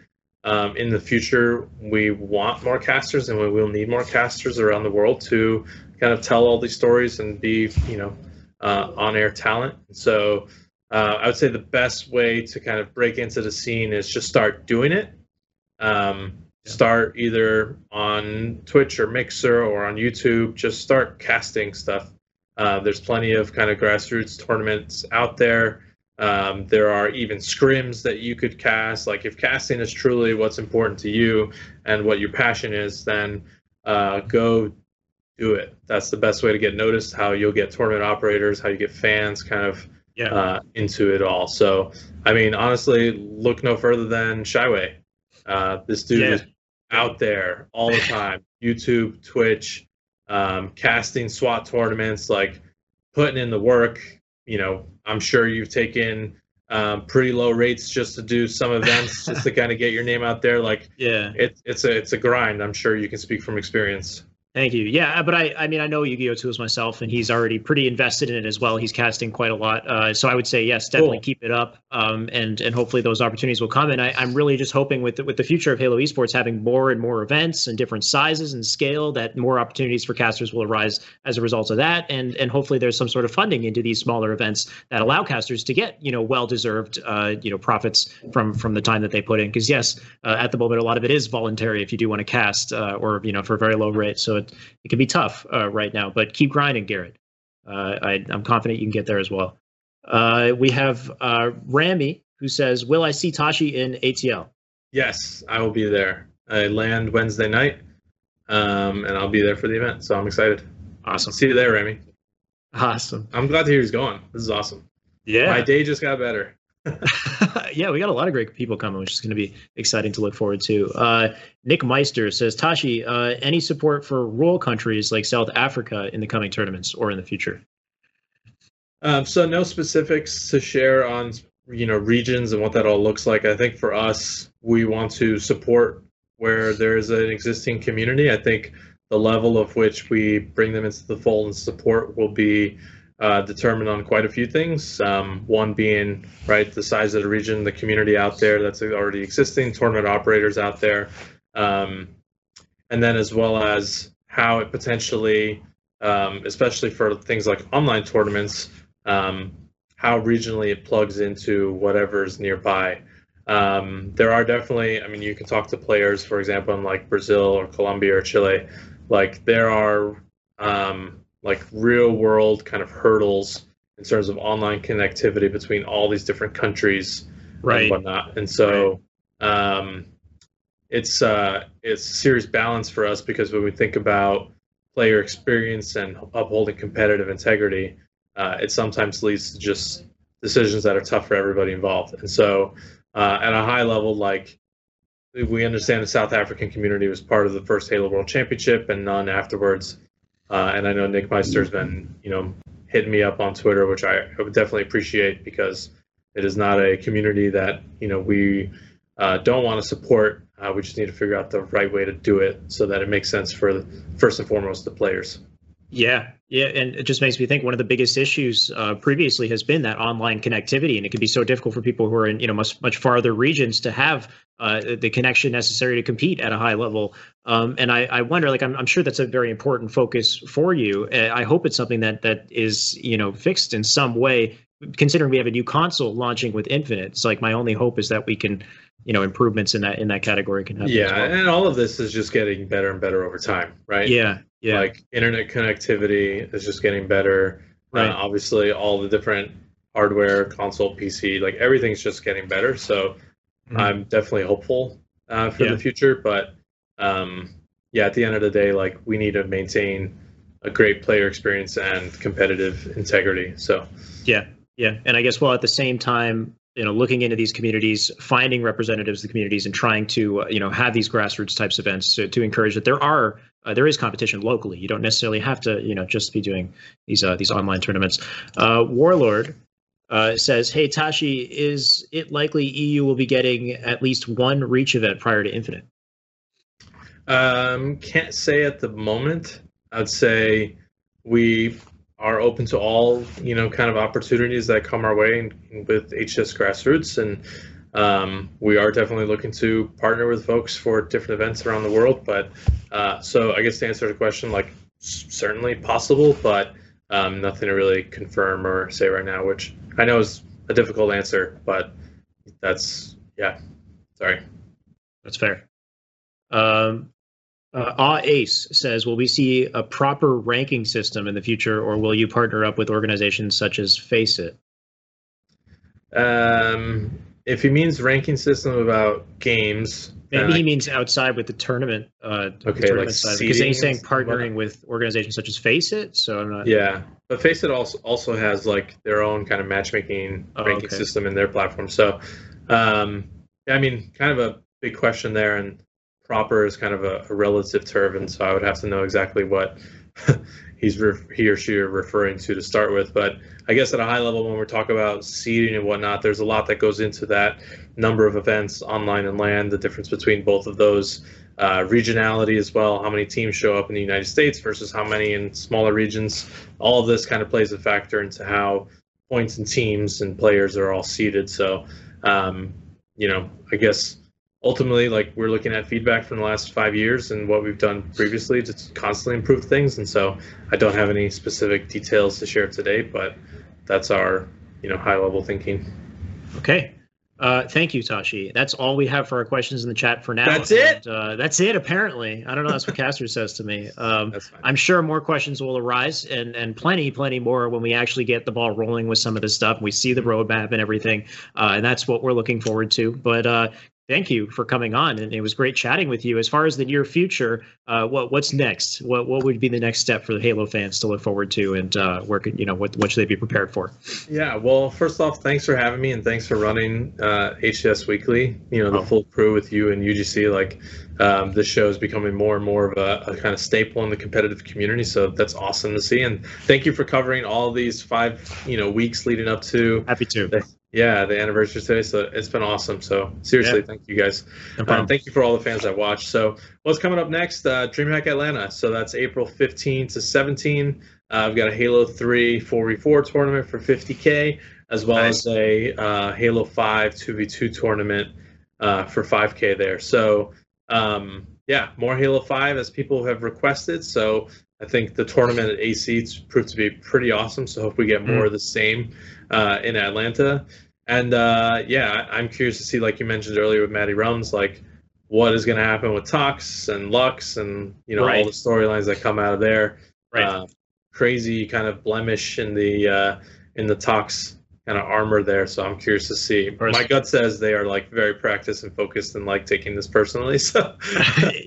Um, in the future, we want more casters, and we will need more casters around the world to kind of tell all these stories and be, you know, uh, on-air talent. So uh, I would say the best way to kind of break into the scene is just start doing it. Um, start either on Twitch or Mixer or on YouTube. Just start casting stuff. Uh, there's plenty of kind of grassroots tournaments out there. Um, there are even scrims that you could cast. Like if casting is truly what's important to you and what your passion is, then uh, go do it. That's the best way to get noticed, how you'll get tournament operators, how you get fans kind of yeah. uh, into it all. So, I mean, honestly, look no further than Shyway. Uh, this dude yeah. is out there all the time. YouTube, Twitch, um, casting SWAT tournaments, like putting in the work. You know, I'm sure you've taken um, pretty low rates just to do some events, just to kind of get your name out there. Like, yeah, it's it's a it's a grind. I'm sure you can speak from experience. Thank you. Yeah, but I I mean, I know Yu-Gi-Oh! Tools myself, and he's already pretty invested in it as well. He's casting quite a lot. Uh, so I would say, yes, definitely cool. keep it up, um, and and hopefully those opportunities will come. And I, I'm really just hoping with the, with the future of Halo Esports having more and more events and different sizes and scale, that more opportunities for casters will arise as a result of that. And and hopefully there's some sort of funding into these smaller events that allow casters to get, you know, well-deserved, uh, you know, profits from, from the time that they put in. Because, yes, uh, at the moment, a lot of it is voluntary if you do want to cast uh, or, you know, for a very low rate. So it, it can be tough uh, right now, but keep grinding, Garrett. Uh, I, I'm confident you can get there as well. Uh, we have uh, Rami, who says, will I see Tashi in A T L? Yes, I will be there. I land Wednesday night, um, and I'll be there for the event, so I'm excited. Awesome. See you there, Rami. Awesome. I'm glad to hear he's going. This is awesome. Yeah. My day just got better. Yeah, we got a lot of great people coming, which is going to be exciting to look forward to. Uh, Nick Meister says, Tashi, uh, any support for rural countries like South Africa in the coming tournaments or in the future? Um, so no specifics to share on, you know, regions and what that all looks like. I think for us, we want to support where there is an existing community. I think the level of which we bring them into the fold and support will be uh, determined on quite a few things. Um, one being, right, the size of the region, the community out there that's already existing, tournament operators out there, um, and then as well as how it potentially, um, especially for things like online tournaments, um, how regionally it plugs into whatever's nearby. Um, there are definitely, I mean, you can talk to players, for example, in like Brazil or Colombia or Chile, like there are um, like real world kind of hurdles in terms of online connectivity between all these different countries, right, and whatnot. And so right. um, it's, uh, it's a serious balance for us, because when we think about player experience and upholding competitive integrity, uh, it sometimes leads to just decisions that are tough for everybody involved. And so Uh, at a high level, like, we understand the South African community was part of the first Halo World Championship and none afterwards. Uh, and I know Nick Meister's been, you know, hitting me up on Twitter, which I would definitely appreciate, because it is not a community that, you know, we uh, don't want to support. Uh, we just need to figure out the right way to do it so that it makes sense for, first and foremost, the players. Yeah, yeah, and it just makes me think one of the biggest issues uh, previously has been that online connectivity, and it can be so difficult for people who are in, you know, much much farther regions to have uh, the connection necessary to compete at a high level. Um, and I, I wonder, like, I'm, I'm sure that's a very important focus for you. I hope it's something that that is, you know, fixed in some way, considering we have a new console launching with Infinite. It's like, my only hope is that we can, you know, improvements in that in that category can happen. Yeah, as well. And all of this is just getting better and better over time, right? Yeah. Yeah. Like, internet connectivity is just getting better. Right. Uh, obviously, all the different hardware, console, P C, like, everything's just getting better. So mm-hmm. I'm definitely hopeful uh, for yeah. the future. But, um, yeah, at the end of the day, like, we need to maintain a great player experience and competitive integrity. So, yeah. Yeah. And I guess, well, at the same time, you know, looking into these communities, finding representatives of the communities, and trying to, uh, you know, have these grassroots types events to, to encourage that there are, uh, there is competition locally. You don't necessarily have to, you know, just be doing these, uh, these online tournaments. Uh, Warlord uh, says, "Hey, Tashi, is it likely E U will be getting at least one Reach event prior to Infinite?" Um, can't say at the moment. I'd say we are open to all, you know, kind of opportunities that come our way in, with H S Grassroots, and um, we are definitely looking to partner with folks for different events around the world. But uh, so I guess to answer the question, like, certainly possible, but um, nothing to really confirm or say right now, which I know is a difficult answer, but that's, yeah, sorry. That's fair. Um, Uh, Ah Ace says, "Will we see a proper ranking system in the future, or will you partner up with organizations such as Face It?" Um, if he means ranking system about games, maybe uh, he means outside with the tournament. Uh, okay, the tournament like side, because then he's saying partnering what? With organizations such as Face It. So I'm not. Yeah, but Face It also also has like their own kind of matchmaking oh, ranking okay. system in their platform. So, um, I mean, kind of a big question there, and proper is kind of a, a relative term, and so I would have to know exactly what he's re- he or she are referring to to start with. But I guess at a high level, when we talk about seeding and whatnot, there's a lot that goes into that: number of events, online and land, the difference between both of those, uh, regionality as well, how many teams show up in the United States versus how many in smaller regions. All of this kind of plays a factor into how points and teams and players are all seeded. So, um, you know, I guess ultimately, like, we're looking at feedback from the last five years and what we've done previously to constantly improve things. And so I don't have any specific details to share today, but that's our, you know, high level thinking. Okay. Uh, thank you, Tashi. That's all we have for our questions in the chat for now. That's it? And, uh, that's it, apparently. I don't know. That's what Caster says to me. Um, that's fine. I'm sure more questions will arise, and, and plenty, plenty more when we actually get the ball rolling with some of this stuff. We see the roadmap and everything, uh, and that's what we're looking forward to. But, uh, thank you for coming on, and it was great chatting with you. As far as the near future, uh, what what's next? What what would be the next step for the Halo fans to look forward to, and uh, where could, you know, what what should they be prepared for? Yeah, well, first off, thanks for having me, and thanks for running uh, H S Weekly. You know, the oh. full crew with you and U G C. Like, um, this show is becoming more and more of a, a kind of staple in the competitive community. So that's awesome to see, and thank you for covering all these five, you know, weeks leading up to. Happy to. The, Yeah, the anniversary today, so it's been awesome. So seriously, yeah. Thank you guys. No um, thank you for all the fans that watched. So what's coming up next? Uh, DreamHack Atlanta. So that's April fifteenth to seventeenth. I've uh, got a Halo three four v four tournament for fifty K, as well nice. as a uh, Halo five two v two tournament uh, for five K there. So um, yeah, more Halo five as people have requested. So I think the tournament at A C proved to be pretty awesome. So hope we get more mm. of the same uh, in Atlanta. And uh, yeah, I'm curious to see, like you mentioned earlier with Maddie Rums, like what is going to happen with Tusk and Lux and, you know, right. all the storylines that come out of there. Right. Uh, crazy kind of blemish in the uh, in the Tusk kind of armor there. So I'm curious to see. My gut says they are like very practiced and focused and like taking this personally. So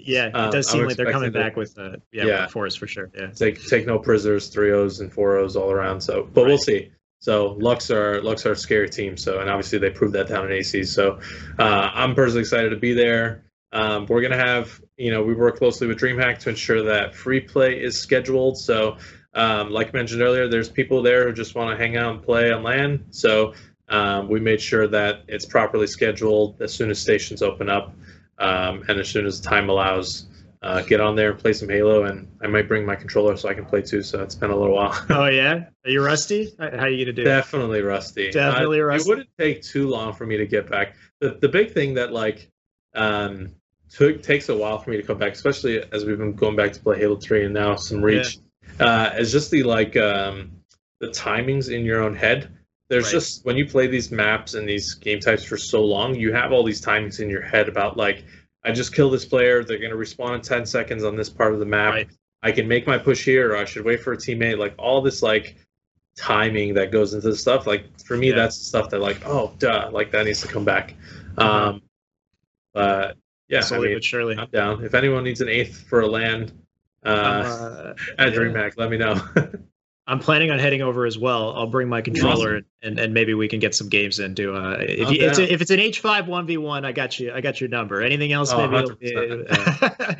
yeah, it does um, seem I'm like they're coming to, back with uh, yeah, yeah. force for sure. Yeah, take take no prisoners, three O's and four O's all around. So, but right. we'll see. So Lux are Lux are a scary team. So, and obviously they proved that down in A C. So uh, I'm personally excited to be there. Um, we're gonna have, you know, we work closely with DreamHack to ensure that free play is scheduled. So, um, like I mentioned earlier, there's people there who just want to hang out and play on LAN. So um, we made sure that it's properly scheduled as soon as stations open up, um, and as soon as time allows. Uh, get on there and play some Halo, and I might bring my controller so I can play too. So it's been a little while. Oh yeah, are you rusty? How are you gonna do? Definitely rusty. Definitely uh, rusty. It wouldn't take too long for me to get back. The the big thing that like um, took takes a while for me to come back, especially as we've been going back to play Halo three and now some Reach, yeah. uh, is just the like um, the timings in your own head. There's right. just when you play these maps and these game types for so long, you have all these timings in your head about like, I just killed this player, they're going to respawn in ten seconds on this part of the map. Right. I can make my push here, or I should wait for a teammate. Like, all this, like, timing that goes into the stuff. Like, for me, yeah. that's the stuff that, like, oh, duh, like, that needs to come back. Um, but, yeah, I mean, but surely. I'm down. If anyone needs an eighth for a land uh, uh, at yeah. DreamHack, let me know. I'm planning on heading over as well. I'll bring my controller awesome. and, and maybe we can get some games in. Do uh, if, oh, you, it's a, if it's an H five one v one, I got you. I got your number. Anything else? Oh, maybe uh,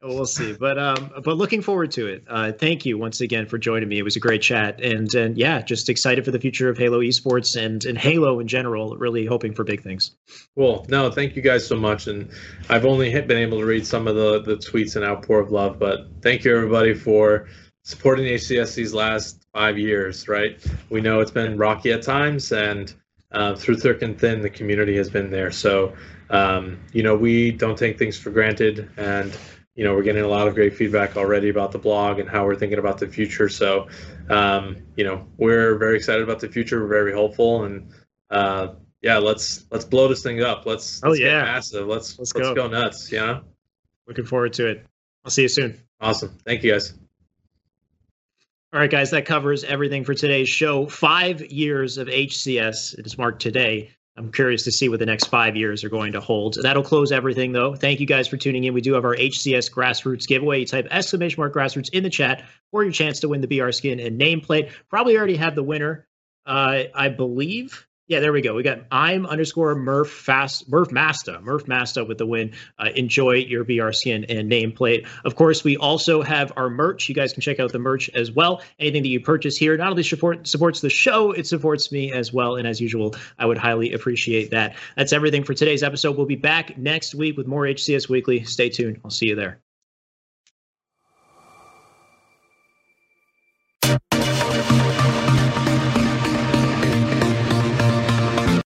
we'll see. But um, but looking forward to it. Uh, thank you once again for joining me. It was a great chat, and and yeah, just excited for the future of Halo esports and and Halo in general. Really hoping for big things. Cool. No, thank you guys so much. And I've only been able to read some of the the tweets and outpour of love, but thank you everybody for supporting H C S these last five years, right? We know it's been rocky at times, and uh, through thick and thin, the community has been there. So, um, you know, we don't take things for granted, and, you know, we're getting a lot of great feedback already about the blog and how we're thinking about the future. So, um, you know, we're very excited about the future. We're very hopeful, and uh, yeah, let's let's blow this thing up. Let's, let's oh, yeah. get massive. Let's, let's, let's go. go nuts, you know? Looking forward to it. I'll see you soon. Awesome. Thank you, guys. All right, guys, that covers everything for today's show. Five years of H C S. It is marked today. I'm curious to see what the next five years are going to hold. That'll close everything, though. Thank you guys for tuning in. We do have our H C S Grassroots giveaway. You type exclamation mark grassroots in the chat for your chance to win the B R skin and nameplate. Probably already have the winner, uh, I believe. Yeah, there we go. We got I'm underscore Murph Fast Murph Masta Murph Masta with the win. Uh, enjoy your B R skin and nameplate. Of course, we also have our merch. You guys can check out the merch as well. Anything that you purchase here not only support, supports the show, it supports me as well. And as usual, I would highly appreciate that. That's everything for today's episode. We'll be back next week with more H C S Weekly. Stay tuned. I'll see you there.